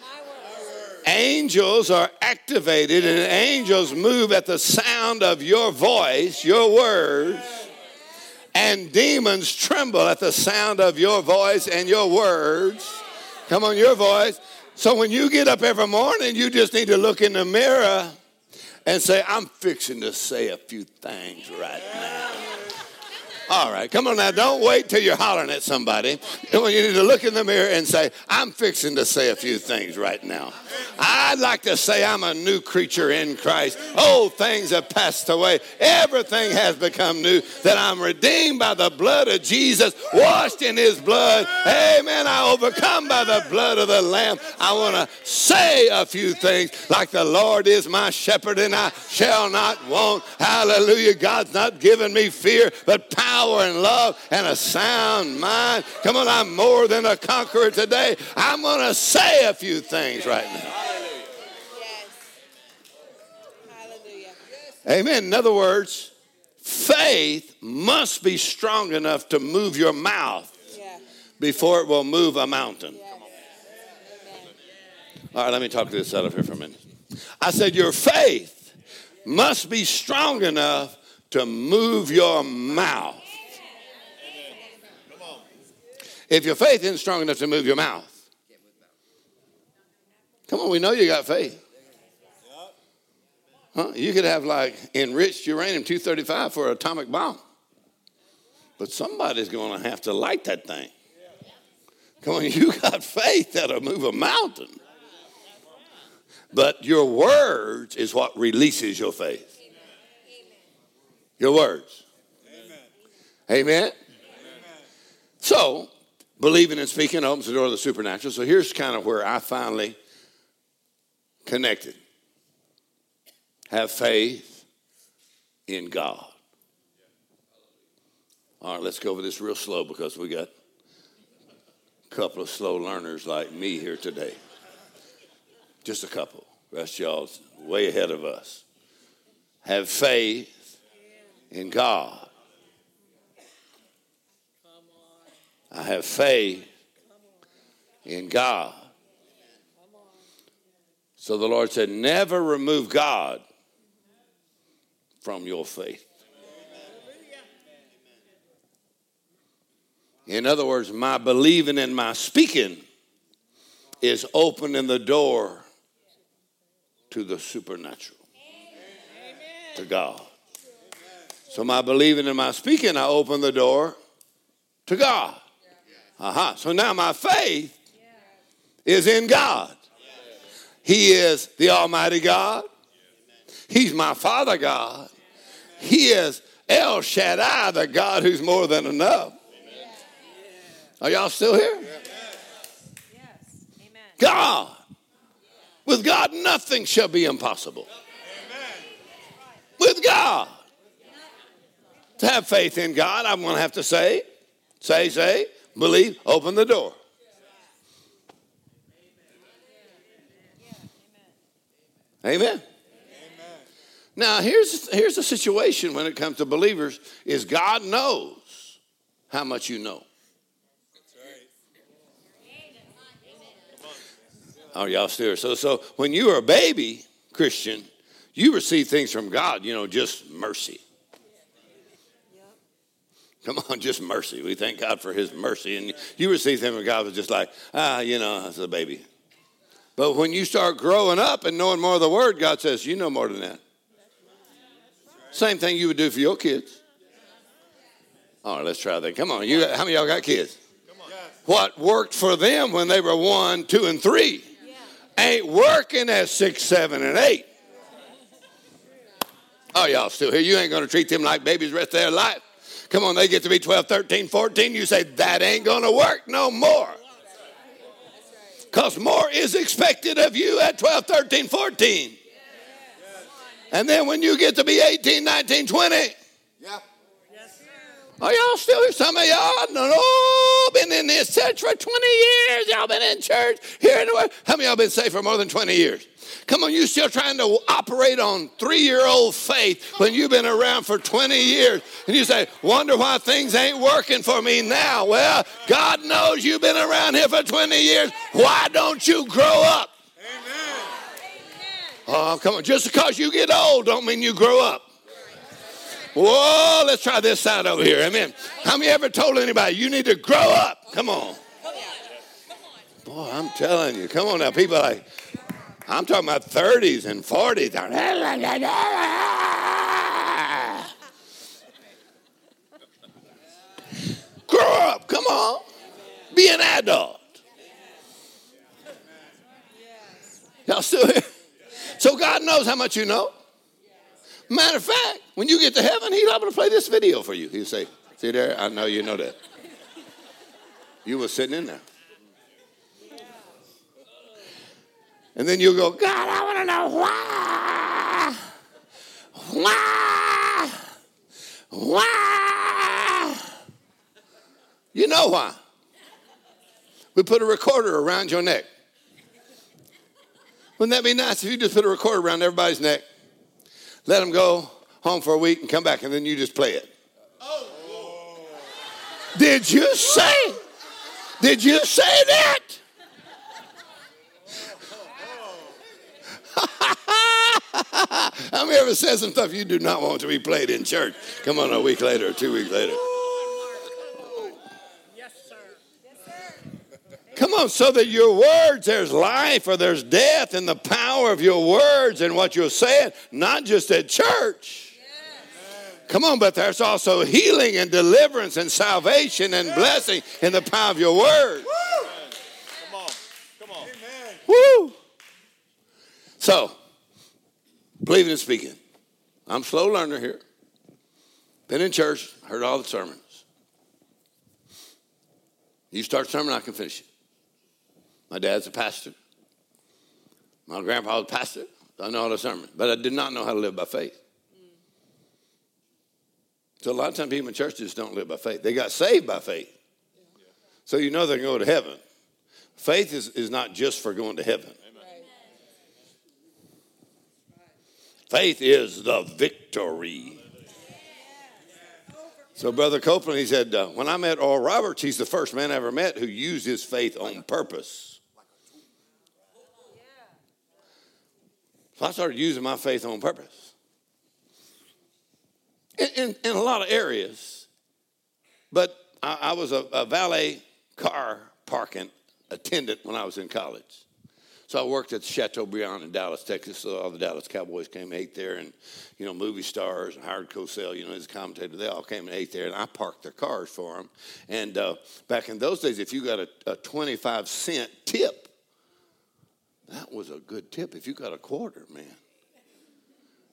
Angels are activated and angels move at the sound of your voice, your words. And demons tremble at the sound of your voice and your words. Come on, your voice. So when you get up every morning, you just need to look in the mirror and say, I'm fixing to say a few things right now. All right, come on now. Don't wait till you're hollering at somebody. You need to look in the mirror and say, I'm fixing to say a few things right now. I'd like to say I'm a new creature in Christ. Old things have passed away. Everything has become new. That I'm redeemed by the blood of Jesus, washed in his blood. Amen. I overcome by the blood of the Lamb. I want to say a few things like the Lord is my shepherd and I shall not want. Hallelujah. God's not given me fear, but power. Power and love and a sound mind. Come on, I'm more than a conqueror today. I'm going to say a few things right now. Hallelujah. Amen. In other words, faith must be strong enough to move your mouth before it will move a mountain. All right, let me talk to this out of here for a minute. I said your faith must be strong enough to move your mouth. If your faith isn't strong enough to move your mouth. Come on, we know you got faith. Huh? You could have like enriched uranium two thirty-five for an atomic bomb. But somebody's going to have to light that thing. Come on, you got faith that'll move a mountain. But your words is what releases your faith. Your words. Amen. Amen. Amen. So, believing and speaking opens the door to the supernatural. So here's kind of where I finally connected. Have faith in God. All right, let's go over this real slow because we got a couple of slow learners like me here today. Just a couple. The rest of y'all's way ahead of us. Have faith in God. I have faith in God. So the Lord said, never remove God from your faith. In other words, my believing and my speaking is opening the door to the supernatural, to God. So my believing and my speaking, I open the door to God. Uh-huh. So now my faith is in God. He is the Almighty God. He's my Father God. He is El Shaddai, the God who's more than enough. Are y'all still here? God. With God, nothing shall be impossible. With God. To have faith in God, I'm going to have to say, say, say, believe, open the door. Amen. Amen. Now, here's, here's the situation when it comes to believers is God knows how much you know. Oh, y'all still so so when you were a baby Christian, you receive things from God, you know, just mercy. Come on, just mercy. We thank God for his mercy. And you receive things from God was just like, ah, you know, as a baby. But when you start growing up and knowing more of the word, God says, you know more than that. Same thing you would do for your kids. All right, let's try that. Come on, you how many of y'all got kids? What worked for them when they were one, two, and three? Ain't working at six, seven, and eight. Oh, y'all still here. You ain't going to treat them like babies the rest of their life. Come on, they get to be twelve, thirteen, fourteen. You say, that ain't going to work no more. Because more is expected of you at twelve, thirteen, fourteen. And then when you get to be eighteen, nineteen, twenty. Yeah. Are y'all still here? Some of y'all know, oh, been in this church for twenty years. Y'all been in church here in the world. How many of y'all been saved for more than twenty years? Come on, you still trying to operate on three-year-old faith when you've been around for twenty years. And you say, wonder why things ain't working for me now. Well, God knows you've been around here for twenty years. Why don't you grow up? Amen. Oh, come on. Just because you get old don't mean you grow up. Whoa, let's try this side over here. Amen. How many ever told anybody you need to grow up? Come on. Boy, I'm telling you. Come on now. People are like, I'm talking about thirties and forties. Grow up. Come on. Be an adult. Y'all still here? So God knows how much you know. Matter of fact, when you get to heaven, he's able to play this video for you. He'll say, see there, I know you know that. You were sitting in there. And then you'll go, God, I want to know why. Why? Why? You know why. We put a recorder around your neck. Wouldn't that be nice if you just put a recorder around everybody's neck? Let them go home for a week and come back, and then you just play it. Oh. Did you say? Did you say that? How many ever said some stuff you do not want to be played in church? Come on, a week later or two weeks later. Yes, sir. Yes, sir. Come on, so that your words, there's life or there's death in the power of your words and what you're saying, not just at church. Yes. Come on, but there's also healing and deliverance and salvation and yes. blessing in the power of your words. Woo. Come on, come on. Amen. Woo. So, believing and speaking. I'm a slow learner here. Been in church, heard all the sermons. You start a sermon, I can finish it. My dad's a pastor. My grandpa was a pastor. So I know all the sermons. But I did not know how to live by faith. So a lot of times people in churches don't live by faith. They got saved by faith. So you know they can go to heaven. Faith is, is not just for going to heaven. Faith is the victory. So Brother Copeland, he said, uh, when I met Oral Roberts, he's the first man I ever met who used his faith on purpose. So I started using my faith on purpose. In, in, in a lot of areas. But I, I was a, a valet car parking attendant when I was in college. So I worked at the Chateaubriand in Dallas, Texas. So all the Dallas Cowboys came and ate there. And, you know, movie stars and Howard Cosell, you know, as a commentator, they all came and ate there. And I parked their cars for them. And uh, back in those days, if you got a, a twenty-five cent tip, that was a good tip. If you got a quarter, man.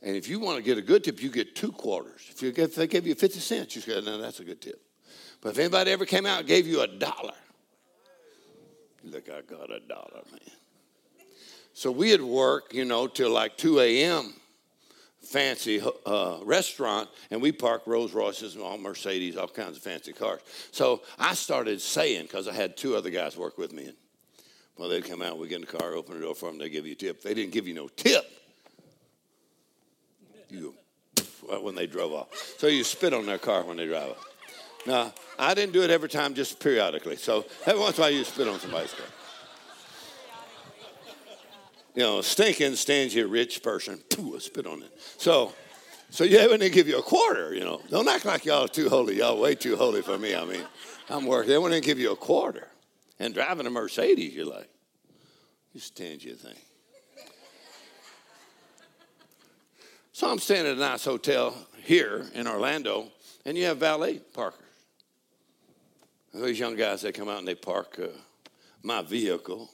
And if you want to get a good tip, you get two quarters. If, you get, if they give you fifty cents, you say, no, that's a good tip. But if anybody ever came out and gave you a dollar, look, I got a dollar, man. So we would work, you know, till like two a.m. fancy uh, restaurant, and we park Rolls Royces and all Mercedes, all kinds of fancy cars. So I started saying, because I had two other guys work with me, and well, they'd come out, we'd get in the car, open the door for them, they'd give you a tip. If they didn't give you no tip, you go right when they drove off. So you spit on their car when they drive off. Now, I didn't do it every time, just periodically. So every once in a while you spit on somebody's car. You know, stinking, stingy, rich person. Poo, I spit on it. So, so yeah, when they give you a quarter, you know, don't act like y'all are too holy. Y'all way too holy for me. I mean, I'm working. They wouldn't give you a quarter. And driving a Mercedes, you're like, you stingy thing. So I'm staying at a nice hotel here in Orlando, and you have valet parkers. And these young guys, they come out and they park uh, my vehicle,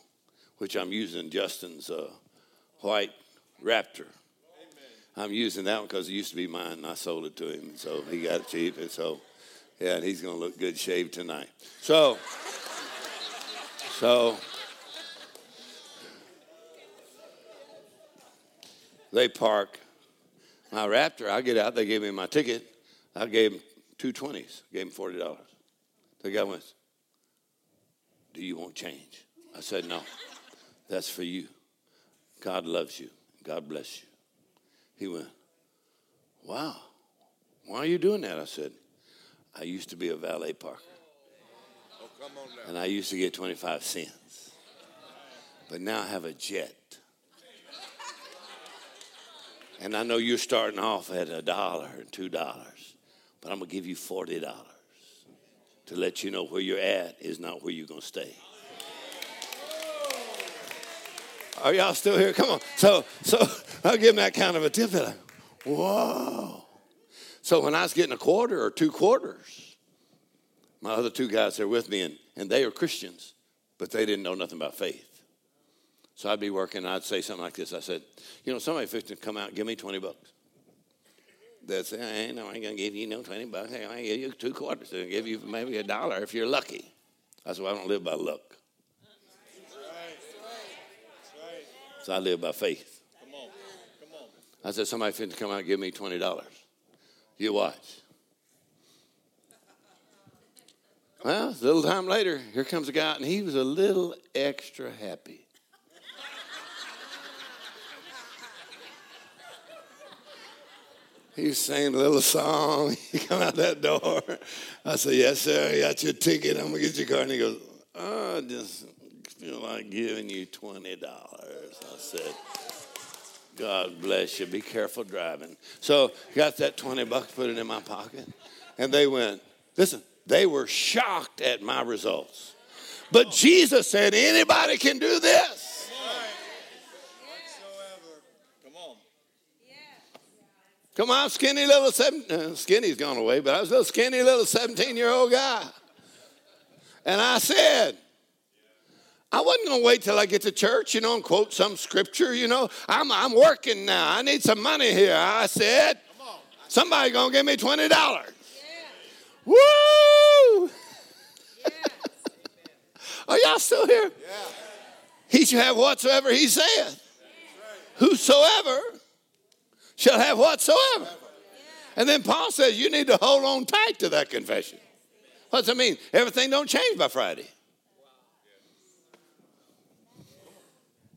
which I'm using Justin's uh, white Raptor. Amen. I'm using that one because it used to be mine, and I sold it to him, and so he got it cheap, and so, yeah, and he's going to look good shaved tonight. So, so they park my Raptor. I get out. They gave me my ticket. I gave them two twenties. Gave them forty dollars. The guy went, "Do you want change?" I said, "No. That's for you. God loves you. God bless you." He went, "Wow. Why are you doing that?" I said, "I used to be a valet parker. Oh, come on now. And I used to get twenty-five cents. But now I have a jet. And I know you're starting off at a dollar and two dollars. But I'm going to give you forty dollars to let you know where you're at is not where you're going to stay." Are y'all still here? Come on. So so I'll give them that kind of a tip. Like, whoa. So when I was getting a quarter or two quarters, my other two guys there with me, and, and they are Christians, but they didn't know nothing about faith. So I'd be working, and I'd say something like this. I said, "You know, somebody fixing to come out and give me twenty bucks. They'd say, "I ain't, no, I ain't going to give you no twenty bucks. I ain't going to give you two quarters. They'll give you maybe a dollar if you're lucky." I said, "Well, I don't live by luck. So I live by faith." Come on. Come on. I said, "Somebody finna come out and give me twenty dollars. You watch." Well, a little time later, here comes a guy out, and he was a little extra happy. He was singing a little song. He come out that door. I said, "Yes, sir, I got your ticket. I'm going to get your card." And he goes, "Oh, just... feel like giving you twenty dollars. I said, "God bless you. Be careful driving." So got that twenty bucks, put it in my pocket. And they went, listen, they were shocked at my results. But Jesus said, anybody can do this. Come on. Come on, skinny little, seven, uh, skinny's gone away, but I was a little skinny little seventeen-year-old guy. And I said, I wasn't going to wait till I get to church, you know, and quote some scripture, you know. I'm I'm working now. I need some money here. I said, somebody going to give me twenty dollars. Yeah. Woo! Yes. Are y'all still here? Yeah. He shall have whatsoever he saith. Yeah. Whosoever shall have whatsoever. Yeah. And then Paul says you need to hold on tight to that confession. What does that mean? Everything don't change by Friday.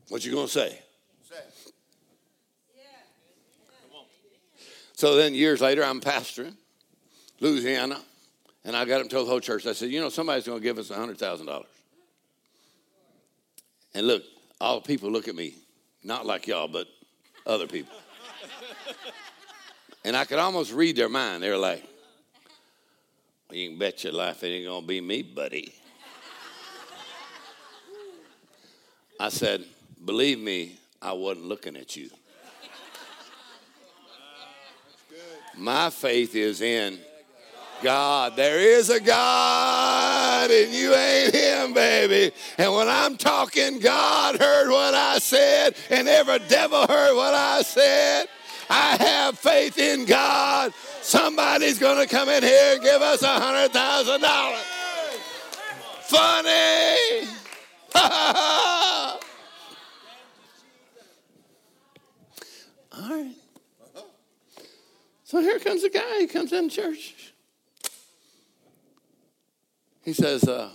What you gonna say? So then years later, I'm pastoring Louisiana, and I got him told the whole church. I said, "You know, somebody's gonna give us a hundred thousand dollars." And look, all people look at me, not like y'all, but other people. And I could almost read their mind. They were like, "Well, you can bet your life it ain't gonna be me, buddy." I said, "Believe me, I wasn't looking at you. My faith is in God. There is a God, and you ain't him, baby. And when I'm talking, God heard what I said, and every devil heard what I said. I have faith in God. Somebody's going to come in here and give us one hundred thousand dollars. Funny. All right. So here comes a guy. He comes in church. He says, uh,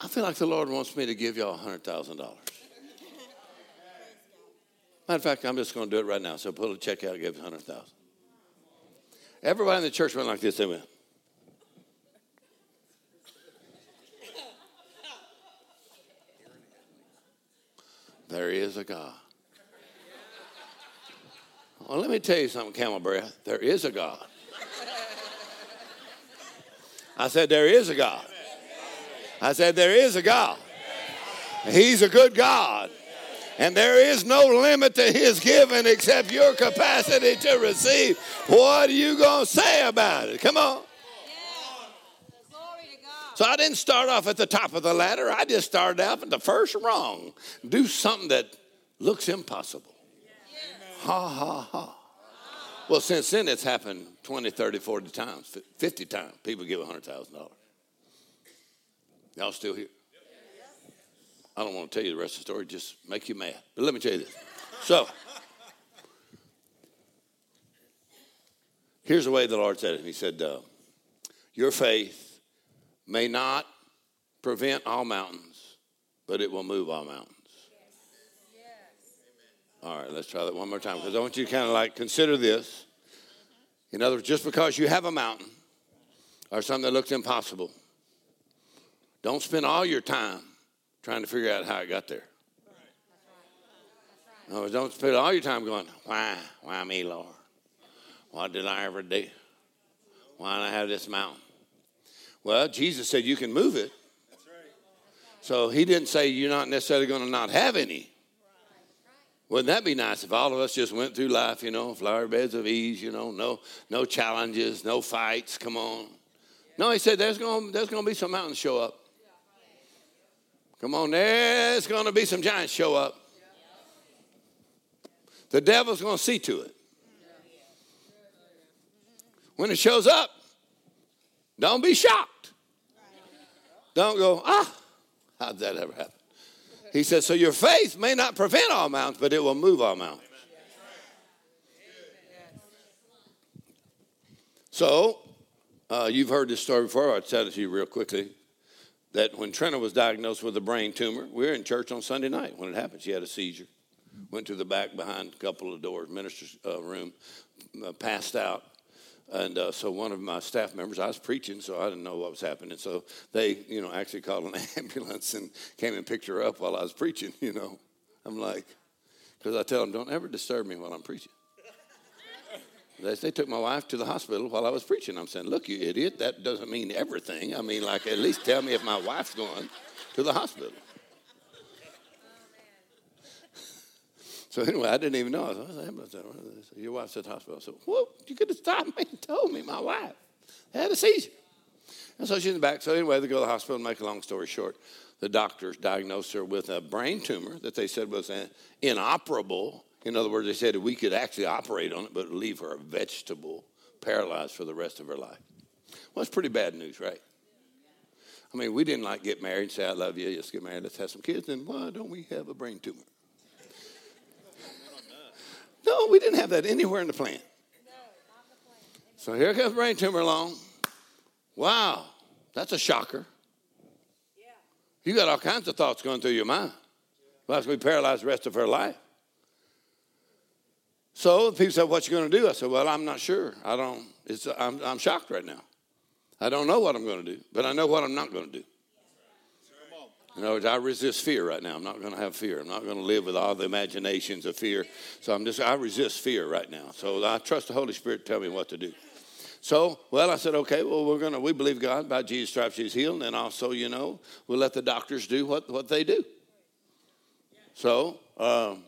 I feel like the Lord wants me to give y'all one hundred thousand dollars. Matter of fact, I'm just going to do it right now. So pull a check out and give one hundred thousand dollars. Everybody in the church went like this. They went. There is a God. Well, let me tell you something, Camel Breath. There is a God. I said, there is a God. I said, there is a God. He's a good God. And there is no limit to his giving except your capacity to receive. What are you going to say about it? Come on. So I didn't start off at the top of the ladder. I just started out at the first rung. Do something that looks impossible. Ha, ha, ha. Well, since then, it's happened twenty, thirty, forty times, fifty times. People give one hundred thousand dollars. Y'all still here? I don't want to tell you the rest of the story. Just make you mad. But let me tell you this. So, here's the way the Lord said it. He said, uh, your faith may not prevent all mountains, but it will move all mountains. All right, let's try that one more time because I want you to kind of like consider this. In other words, just because you have a mountain or something that looks impossible, don't spend all your time trying to figure out how it got there. No, don't spend all your time going, why, why me, Lord? What did I ever do? Why did I have this mountain? Well, Jesus said you can move it. That's right. So he didn't say you're not necessarily going to not have any. Wouldn't that be nice if all of us just went through life, you know, flower beds of ease, you know, no no challenges, no fights, come on. No, he said there's going there's going to be some mountains show up. Come on, there's going to be some giants show up. The devil's going to see to it. When it shows up, don't be shocked. Don't go, ah, how'd that ever happen? He says, so your faith may not prevent all mountains, but it will move all mountains. So, uh, you've heard this story before. I'll tell it to you real quickly. That when Trina was diagnosed with a brain tumor, we were in church on Sunday night when it happened. She had a seizure. Went to the back behind a couple of doors, minister's uh, room, uh, passed out. And uh, so one of my staff members, I was preaching, so I didn't know what was happening. So they, you know, actually called an ambulance and came and picked her up while I was preaching, you know. I'm like, because I tell them, don't ever disturb me while I'm preaching. they, they took my wife to the hospital while I was preaching. I'm saying, look, you idiot, that doesn't mean everything. I mean, like, at least tell me if my wife's going to the hospital. So anyway, I didn't even know. I was like, your wife's at the hospital. I said, whoa, you could have stopped me and told me my wife had a seizure. And so she's in the back. So anyway, they go to the hospital, and make a long story short, the doctors diagnosed her with a brain tumor that they said was inoperable. In other words, they said we could actually operate on it, but leave her a vegetable, paralyzed for the rest of her life. Well, it's pretty bad news, right? I mean, we didn't like get married and say, I love you, let's get married, let's have some kids. Then why don't we have a brain tumor? No, we didn't have that anywhere in the plan. No, not the plan. So here comes brain tumor along. Wow, that's a shocker. Yeah. You got all kinds of thoughts going through your mind. Well, that's going to be paralyzed the rest of her life. So people said, what you going to do? I said, well, I'm not sure. I don't, it's, I'm, I'm shocked right now. I don't know what I'm going to do, but I know what I'm not going to do. In other words, I resist fear right now. I'm not going to have fear. I'm not going to live with all the imaginations of fear. So I'm just, I resist fear right now. So I trust the Holy Spirit to tell me what to do. So, well, I said, okay, well, we're going to, we believe God. By Jesus' stripes, she's healed. And also, you know, we'll let the doctors do what, what they do. So um,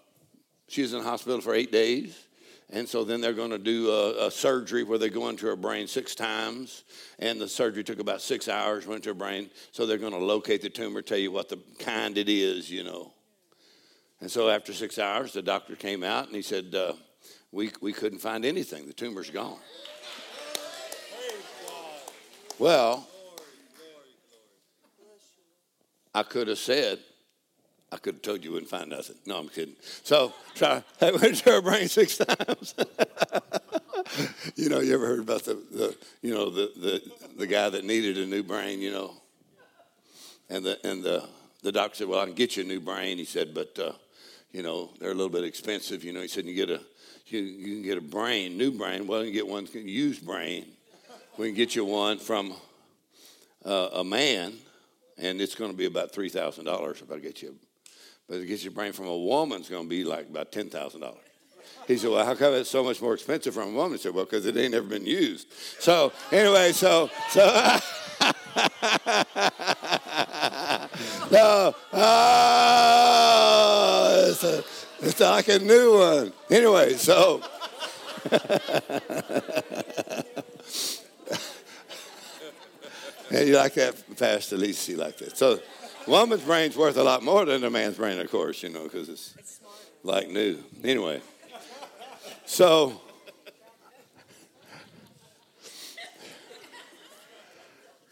she was in the hospital for eight days. And so then they're going to do a, a surgery where they go into her brain six times. And the surgery took about six hours, went to her brain. So they're going to locate the tumor, tell you what the kind it is, you know. And so after six hours, the doctor came out and he said, uh, we, we couldn't find anything. The tumor's gone. Well, I could have said, I could have told you, you wouldn't find nothing. No, I'm kidding. So, try. I went to her brain six times. You know, you ever heard about the, the you know, the, the the guy that needed a new brain, you know? And the and the, the doctor said, well, I can get you a new brain. He said, but, uh, you know, they're a little bit expensive. You know, he said, you get a you, you can get a brain, new brain. Well, you can get one used brain. We can get you one from uh, a man, and it's going to be about three thousand dollars if I get you. But to get your brain from a woman, it's going to be like about ten thousand dollars. He said, well, how come it's so much more expensive from a woman? I said, well, because it ain't ever been used. So anyway, so, so. No, oh, it's, a, it's like a new one. Anyway, so. And you like that, Pastor Lisa, you like that. So woman's brain's worth a lot more than a man's brain, of course, you know, because it's, it's like new. Anyway. So,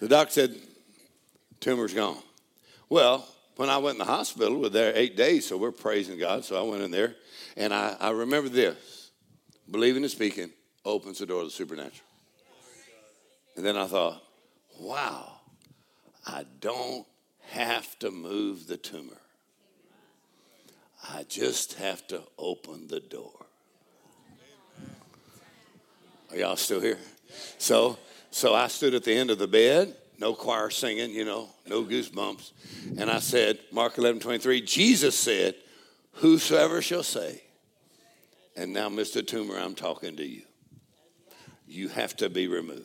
the doc said, tumor's gone. Well, when I went in the hospital, we were there eight days, so we're praising God. So I went in there, and I, I remember this. Believing and speaking opens the door to the supernatural. And then I thought, wow, I don't have to move the tumor. I just have to open the door. Are y'all still here? So so I stood at the end of the bed, no choir singing, you know, no goosebumps. And I said, Mark eleven twenty-three, Jesus said, whosoever shall say, and now, Mister Tumor, I'm talking to you. You have to be removed.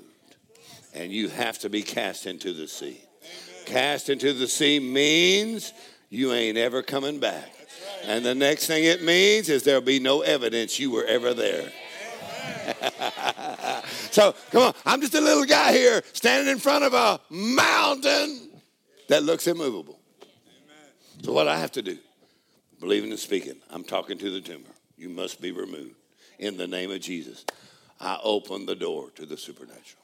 And you have to be cast into the sea. Amen. Cast into the sea means you ain't ever coming back. Right. And the next thing it means is there'll be no evidence you were ever there. So, come on. I'm just a little guy here standing in front of a mountain that looks immovable. Amen. So what I have to do, believing and speaking, I'm talking to the tumor. You must be removed. In the name of Jesus, I open the door to the supernatural.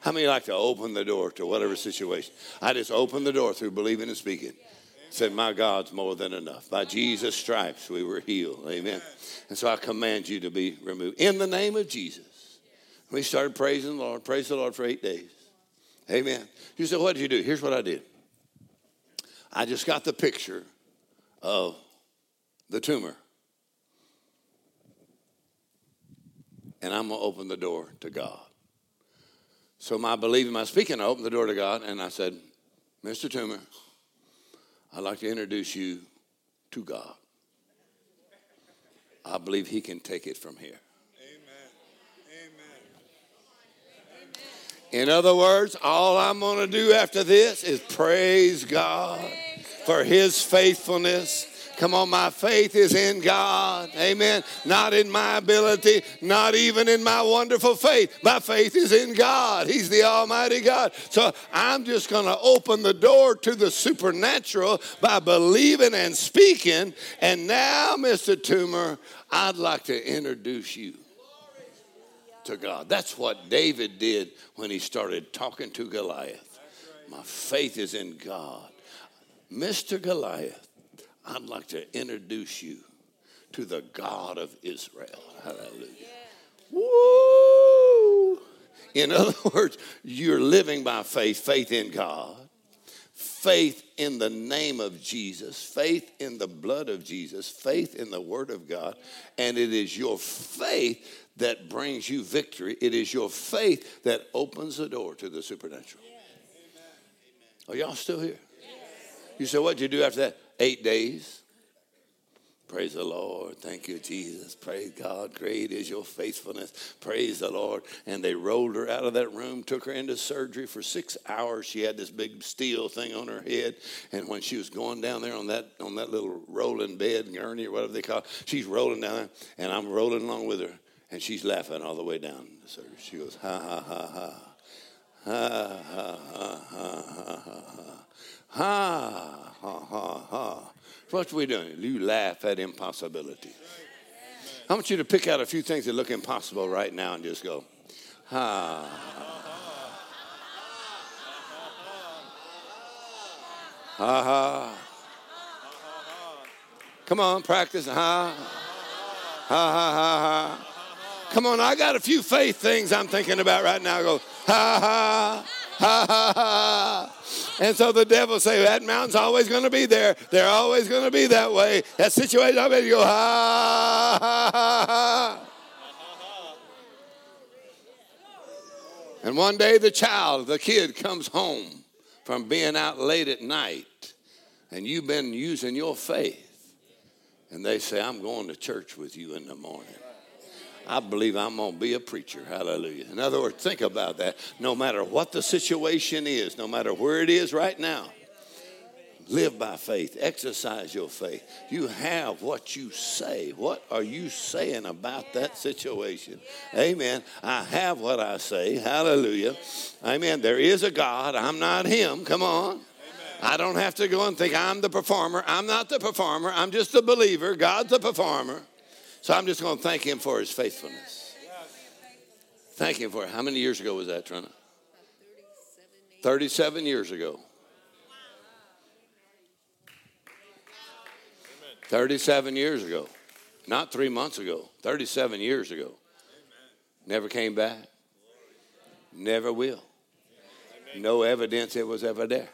How many like to open the door to whatever situation? I just opened the door through believing and speaking. Said, my God's more than enough. By Jesus' stripes we were healed. Amen. And so I command you to be removed. In the name of Jesus. We started praising the Lord. Praise the Lord for eight days. Amen. You said, what did you do? Here's what I did. I just got the picture of the tumor. And I'm going to open the door to God. So my believing, my speaking, I opened the door to God, and I said, Mister Toomer, I'd like to introduce you to God. I believe he can take it from here. Amen. Amen. In other words, all I'm going to do after this is praise God for his faithfulness. Come on, my faith is in God. Amen. Not in my ability, not even in my wonderful faith. My faith is in God. He's the Almighty God. So I'm just going to open the door to the supernatural by believing and speaking. And now, Mister Tumor, I'd like to introduce you to God. That's what David did when he started talking to Goliath. My faith is in God. Mister Goliath, I'd like to introduce you to the God of Israel. Hallelujah. Yeah. Woo! In other words, you're living by faith, faith in God, faith in the name of Jesus, faith in the blood of Jesus, faith in the Word of God, and it is your faith that brings you victory. It is your faith that opens the door to the supernatural. Yes. Are y'all still here? Yes. You say, what did you do after that? Eight days. Praise the Lord. Thank you, Jesus. Praise God. Great is your faithfulness. Praise the Lord. And they rolled her out of that room, took her into surgery for six hours. She had this big steel thing on her head. And when she was going down there on that on that little rolling bed, gurney or whatever they call it, she's rolling down there, and I'm rolling along with her, and she's laughing all the way down the surgery. She goes, ha, ha, ha, ha. Ha, ha, ha, ha, ha, ha. Ha, ha, ha, ha. What are we doing? You laugh at impossibility. I want you to pick out a few things that look impossible right now and just go, ha. Ha, ha. Come on, practice. Ha. Ha, ha, ha, ha. Come on, I got a few faith things I'm thinking about right now. I go, ha, ha, ha, ha, ha. And so the devil say, that mountain's always going to be there. They're always going to be that way. That situation, I'm going to go, ha, ha, ha, ha. And one day the child, the kid comes home from being out late at night, and you've been using your faith. And they say, I'm going to church with you in the morning. I believe I'm going to be a preacher. Hallelujah. In other words, think about that. No matter what the situation is, no matter where it is right now, live by faith. Exercise your faith. You have what you say. What are you saying about that situation? Amen. I have what I say. Hallelujah. Amen. There is a God. I'm not him. Come on. I don't have to go and think I'm the performer. I'm not the performer. I'm just the believer. God's the performer. So I'm just going to thank him for his faithfulness. Thank him for it. How many years ago was that, Trina? thirty-seven years ago. thirty-seven years ago. Not three months ago. thirty-seven years ago. Never came back. Never will. No evidence it was ever there.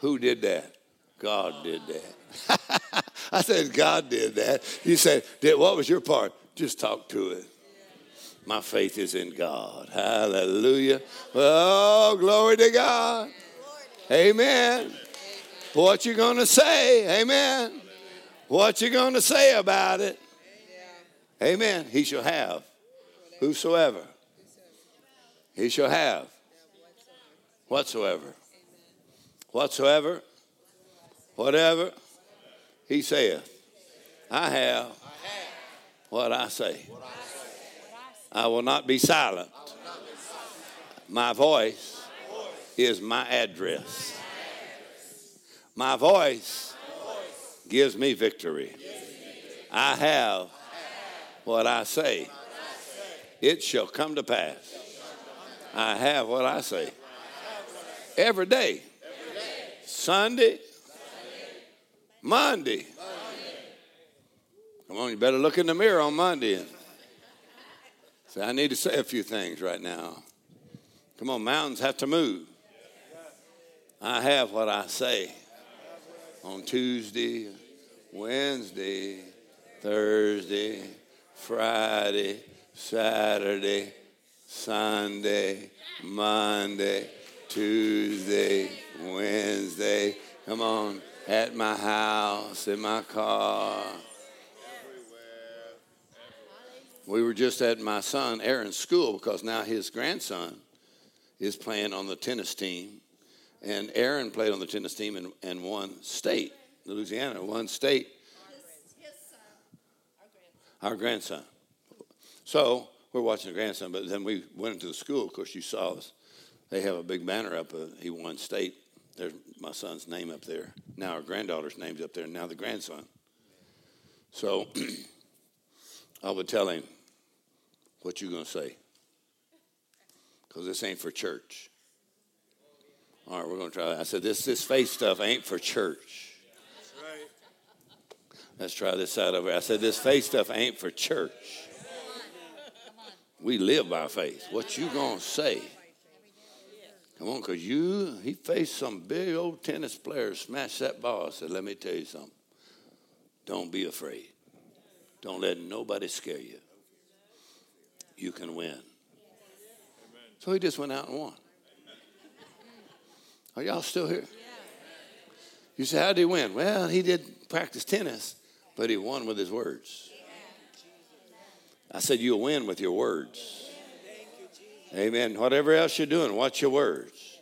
Who did that? God did that. I said, God did that. You said, did, what was your part? Just talk to it. My faith is in God. Hallelujah. Oh, glory to God. Amen. What you going to say? Amen. What you going to say about it? Amen. He shall have whosoever. He shall have whatsoever. Whatsoever, whatever he saith, I have what I say. I will not be silent. My voice is my address. My voice gives me victory. I have what I say. It shall come to pass. I have what I say. Every day. Sunday, Sunday. Monday. Monday. Come on, you better look in the mirror on Monday. And say, I need to say a few things right now. Come on, mountains have to move. I have what I say on Tuesday, Wednesday, Thursday, Friday, Saturday, Sunday, Monday, Tuesday, Wednesday, come on, at my house, in my car. We were just at my son Aaron's school because now his grandson is playing on the tennis team. And Aaron played on the tennis team in, in one state, Louisiana, one state. His son, our grandson. Our grandson. So we're watching the grandson, but then we went into the school. Of course, you saw us. They have a big banner up. Uh, he won state. There's my son's name up there. Now our granddaughter's name's up there, and now the grandson. So I would tell him, what you going to say? Because this ain't for church. All right, we're going to try that. I said, this, this faith stuff ain't for church. That's right. Let's try this side over here. I said, this faith stuff ain't for church. We live by faith. What you going to say? Come on, because you, he faced some big old tennis player, smashed that ball. I said, let me tell you something. Don't be afraid. Don't let nobody scare you. You can win. So he just went out and won. Are y'all still here? You say, how did he win? Well, he did practice tennis, but he won with his words. I said, you'll win with your words. Amen. Whatever else you're doing, watch your words.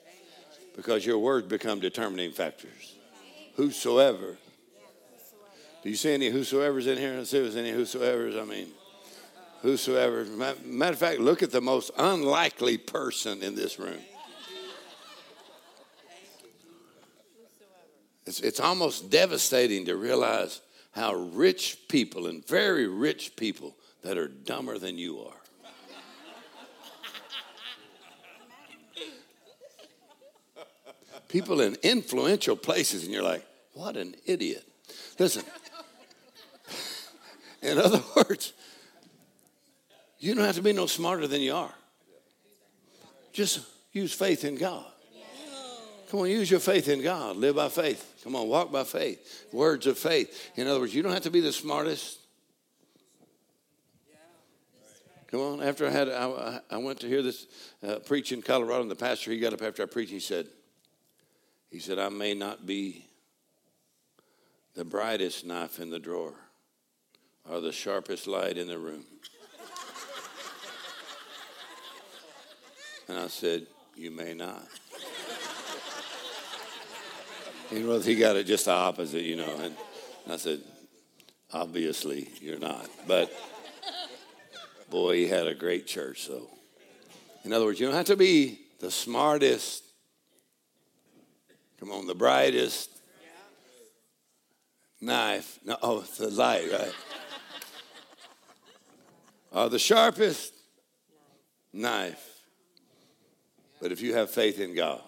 Because your words become determining factors. Whosoever. Do you see any whosoever's in here? Let's see if there's any whosoever's. I mean, whosoever. Matter of fact, look at the most unlikely person in this room. It's, it's almost devastating to realize how rich people and very rich people that are dumber than you are. People in influential places, and you're like, what an idiot. Listen, in other words, You don't have to be no smarter than you are. Just use faith in God. Come on, use your faith in God. Live by faith. Come on, walk by faith. Words of faith. In other words, you don't have to be the smartest. Come on. After I had, I, I went to hear this uh, preach in Colorado, and the pastor, he got up after I preached, he said, he said, I may not be the brightest knife in the drawer or the sharpest light in the room. And I said, you may not. He got it just the opposite, you know. And I said, obviously, you're not. But, boy, he had a great church, though. In other words, you don't have to be the smartest. Come on, the brightest knife. No, oh, the light, right? Or the sharpest knife. But if you have faith in God.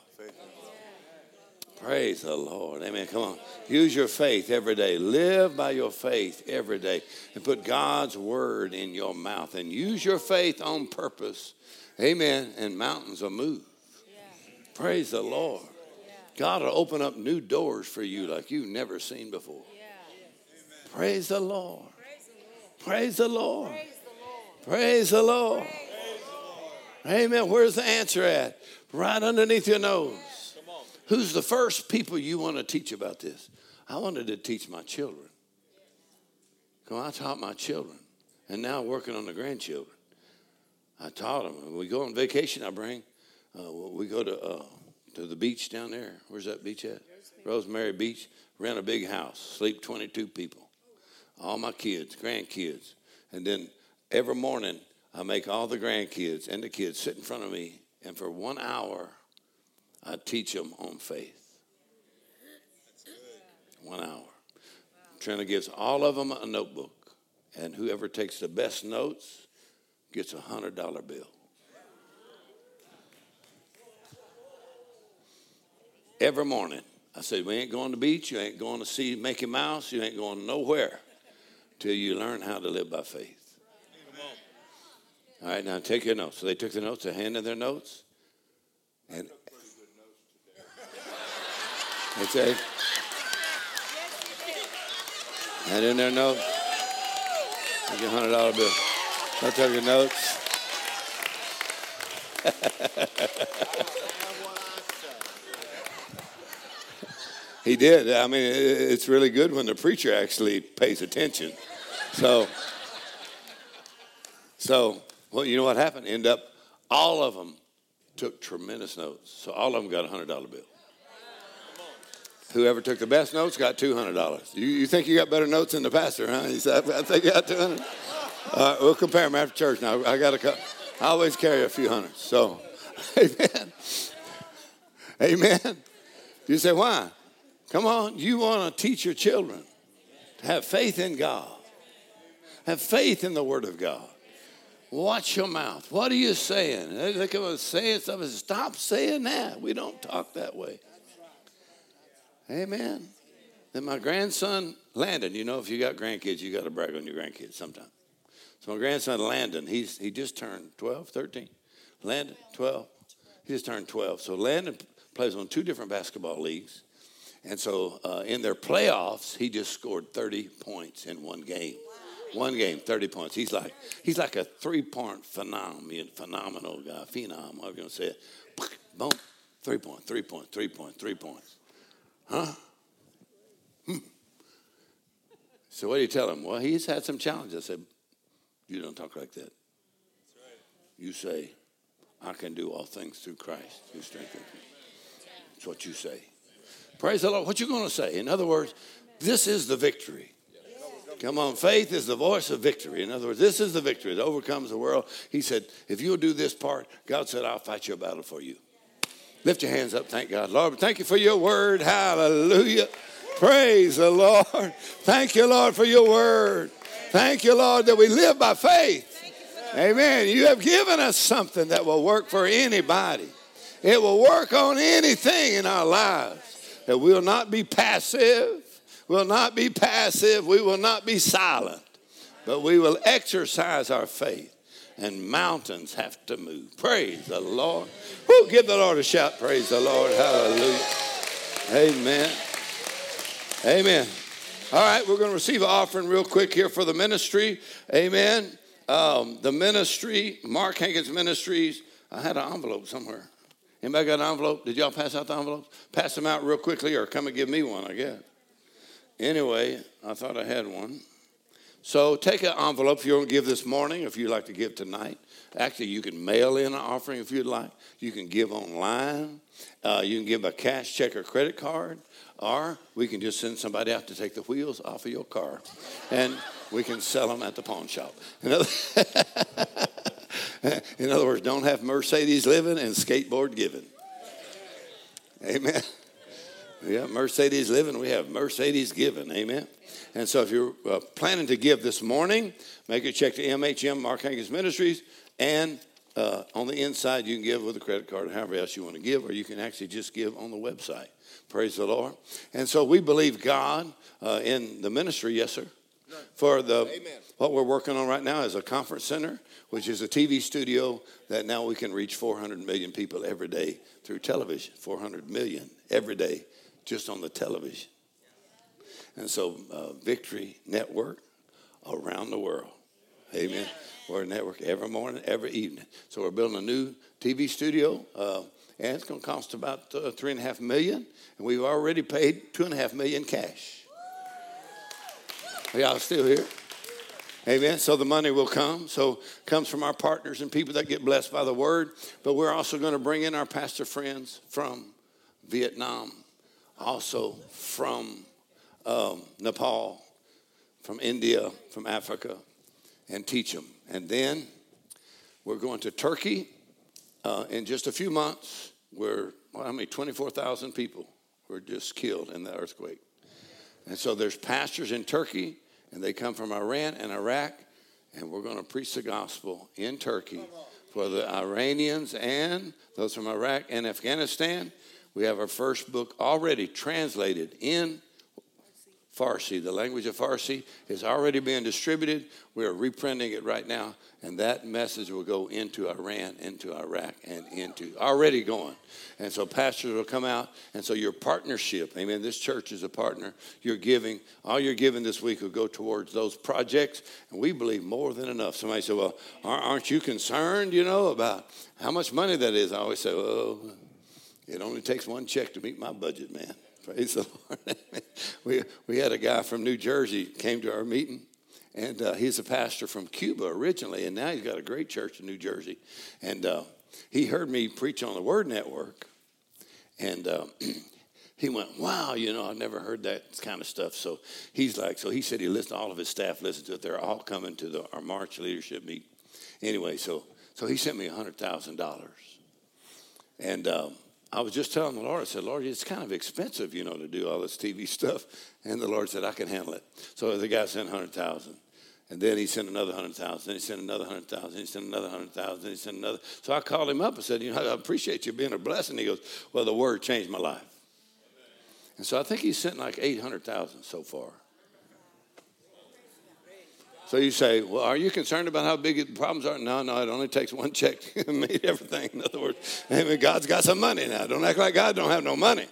Praise the Lord. Amen. Come on. Use your faith every day. Live by your faith every day. And put God's word in your mouth. And use your faith on purpose. Amen. And mountains will move. Praise the Lord. God will open up new doors for you like you've never seen before. Praise the Lord. Praise the Lord. Praise the Lord. Amen. Where's the answer at? Right underneath your nose. Who's the first people you want to teach about this? I wanted to teach my children. Come on, I taught my children. And now I'm working on the grandchildren. I taught them. When we go on vacation, I bring, uh, we go to uh, to the beach down there. Where's that beach at? Rosemary Beach. Rent a big house. Sleep twenty-two people. All my kids, grandkids. And then every morning, I make all the grandkids and the kids sit in front of me. And for one hour, I teach them on faith. One hour. Wow. Trina gives all of them a notebook. And whoever takes the best notes gets a one hundred dollars bill. Every morning. I said, we ain't going to the beach. You ain't going to see Mickey Mouse. You ain't going nowhere till you learn how to live by faith. Amen. All right, now take your notes. So they took the notes. They handed their notes. And they say, and in their notes, I get a hundred dollar bill. I'll take your notes. He did. I mean, it's really good when the preacher actually pays attention. So, so well, you know what happened? End up, all of them took tremendous notes. So all of them got a hundred dollar bill. Whoever took the best notes got two hundred dollars. You, you think you got better notes than the pastor, huh? He said, I, I think you got two hundred dollars. All right, we'll compare them after church now. I got a, I always carry a few hundreds. So, amen. Amen. You say, why? Come on, you want to teach your children to have faith in God. Have faith in the Word of God. Watch your mouth. What are you saying? They come and say something. Stop saying that. We don't talk that way. Amen. Then my grandson, Landon, you know, if you got grandkids, you got to brag on your grandkids sometime. So my grandson, Landon, he's he just turned twelve, thirteen. Landon, twelve. He just turned twelve. So Landon plays on two different basketball leagues. And so uh, in their playoffs, he just scored thirty points in one game. One game, thirty points. He's like he's like a three-point phenomenon, phenomenal guy, phenom, I'm going to say it. Boom, three points, three points, three points, three points. Huh? Hmm. So what do you tell him? Well, he's had some challenges. I said, you don't talk like that. That's right. You say, I can do all things through Christ who strengthens me. That's what you say. Amen. Praise the Lord. What you going to say? In other words, this is the victory. Yes. Come on, faith is the voice of victory. In other words, this is the victory that overcomes the world. He said, if you'll do this part, God said, I'll fight your battle for you. Lift your hands up. Thank God. Lord, thank you for your word. Hallelujah. Praise the Lord. Thank you, Lord, for your word. Thank you, Lord, that we live by faith. Amen. You have given us something that will work for anybody. It will work on anything in our lives. That we will not be passive. We will not be passive. We will not be silent. But we will exercise our faith. and mountains have to move. Praise the Lord. Woo, give the Lord a shout. Praise the Lord. Hallelujah. Amen. Amen. All right, we're going to receive an offering real quick here for the ministry. Amen. Um, the ministry, Mark Hankins Ministries. I had an envelope somewhere. Anybody got an envelope? Did y'all pass out the envelopes? Pass them out real quickly or come and give me one, I guess. Anyway, I thought I had one. So take an envelope if you want to give this morning, if you'd like to give tonight. Actually, you can mail in an offering if you'd like. You can give online. Uh, you can give a cash check or credit card. Or we can just send somebody out to take the wheels off of your car. And we can sell them at the pawn shop. In other, in other words, don't have Mercedes living and skateboard giving. Amen. We have Mercedes living. We have Mercedes giving. Amen. And so if you're uh, planning to give this morning, make a check to M H M, Mark Hankins Ministries, and uh, on the inside you can give with a credit card or however else you want to give, or you can actually just give on the website. Praise the Lord. And so we believe God uh, in the ministry, yes, sir, for the Amen. What we're working on right now is a conference center, which is a T V studio that now we can reach four hundred million people every day through television, four hundred million every day just on the television. And so uh, Victory Network around the world. Amen. We're a network every morning, every evening. So we're building a new T V studio, uh, and it's going to cost about uh, three point five million dollars, and we've already paid two point five million dollars cash. Are y'all still here? Amen. So the money will come. So it comes from our partners and people that get blessed by the word, but we're also going to bring in our pastor friends from Vietnam, also from Um, Nepal, from India, from Africa, and teach them. And then we're going to Turkey uh, in just a few months. We're, well, I mean, twenty-four thousand people were just killed in the earthquake. And so there's pastors in Turkey, and they come from Iran and Iraq, and we're going to preach the gospel in Turkey for the Iranians and those from Iraq and Afghanistan. We have our first book already translated in Farsi, the language of Farsi, is already being distributed. We are reprinting it right now, and that message will go into Iran, into Iraq, and into, already going. And so pastors will come out, and so your partnership, amen, this church is a partner. You're giving, all you're giving this week will go towards those projects, and we believe more than enough. Somebody said, well, aren't you concerned, you know, about how much money that is? I always say, oh, it only takes one check to meet my budget, man. Praise the Lord. we we had a guy from New Jersey came to our meeting, and uh, he's a pastor from Cuba originally, and now he's got a great church in New Jersey. And uh, he heard me preach on the Word Network, and uh, he went, wow, you know, I've never heard that kind of stuff. So he's like, so he said he listened, all of his staff listened to it. They're all coming to the, our March leadership meeting. Anyway, so so he sent me one hundred thousand dollars. And um I was just telling the Lord, I said, Lord, it's kind of expensive, you know, to do all this T V stuff. And the Lord said, I can handle it. So the guy sent one hundred thousand dollars. And then he sent another one hundred thousand dollars. Then he sent another one hundred thousand dollars. He sent another one hundred thousand dollars. He sent another. So I called him up and said, you know, I appreciate you being a blessing. He goes, well, the word changed my life. Amen. And so I think he sent like eight hundred thousand dollars so far. So you say, well, are you concerned about how big the problems are? No, no, it only takes one check to meet everything. In other words, amen, God's got some money now. Don't act like God don't have no money.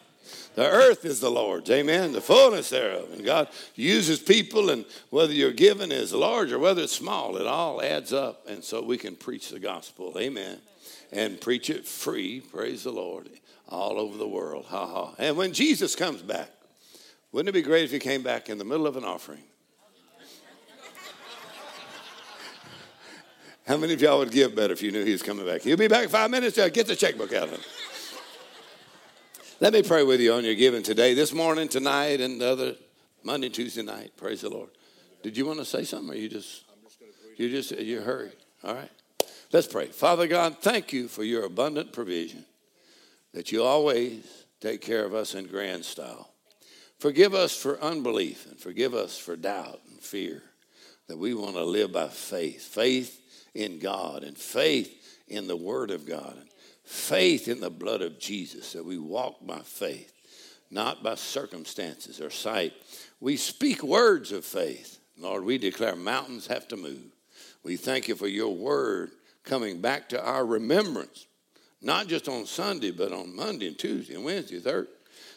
The earth is the Lord's, amen, the fullness thereof. And God uses people, and whether your giving is large or whether it's small, it all adds up. And so we can preach the gospel, amen, and preach it free, praise the Lord, all over the world. Ha ha. And when Jesus comes back, wouldn't it be great if he came back in the middle of an offering? How many of y'all would give better if you knew he was coming back? He'll be back in five minutes. Uh, get the checkbook out of him. Let me pray with you on your giving today, this morning, tonight, and the other Monday, Tuesday night. Praise the Lord. Did you want to say something, or you just, you just, you hurried? All right. Let's pray. Father God, thank you for your abundant provision, that you always take care of us in grand style. Forgive us for unbelief, and forgive us for doubt and fear, that we want to live by faith. Faith in God, and faith in the Word of God, and faith in the blood of Jesus, that we walk by faith, not by circumstances or sight. We speak words of faith. Lord, we declare mountains have to move. We thank you for your word coming back to our remembrance, not just on Sunday, but on Monday and Tuesday and Wednesday, Thursday,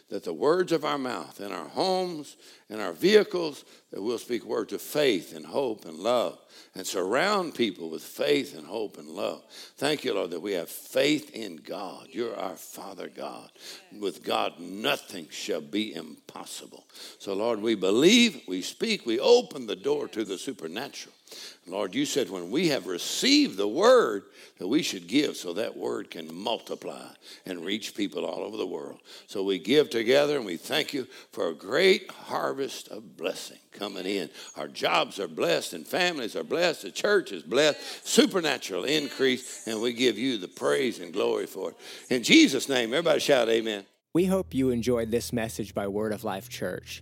that the words of our mouth in our homes, in our vehicles, that we'll speak words of faith and hope and love and surround people with faith and hope and love. Thank you, Lord, that we have faith in God. You're our Father God. With God, nothing shall be impossible. So, Lord, we believe, we speak, we open the door to the supernatural. Lord, you said when we have received the word that we should give so that word can multiply and reach people all over the world. So we give together and we thank you for a great harvest of blessing coming in. Our jobs are blessed and families are blessed. The church is blessed. Supernatural increase, and we give you the praise and glory for it. In Jesus' name, everybody shout amen. We hope you enjoyed this message by Word of Life Church.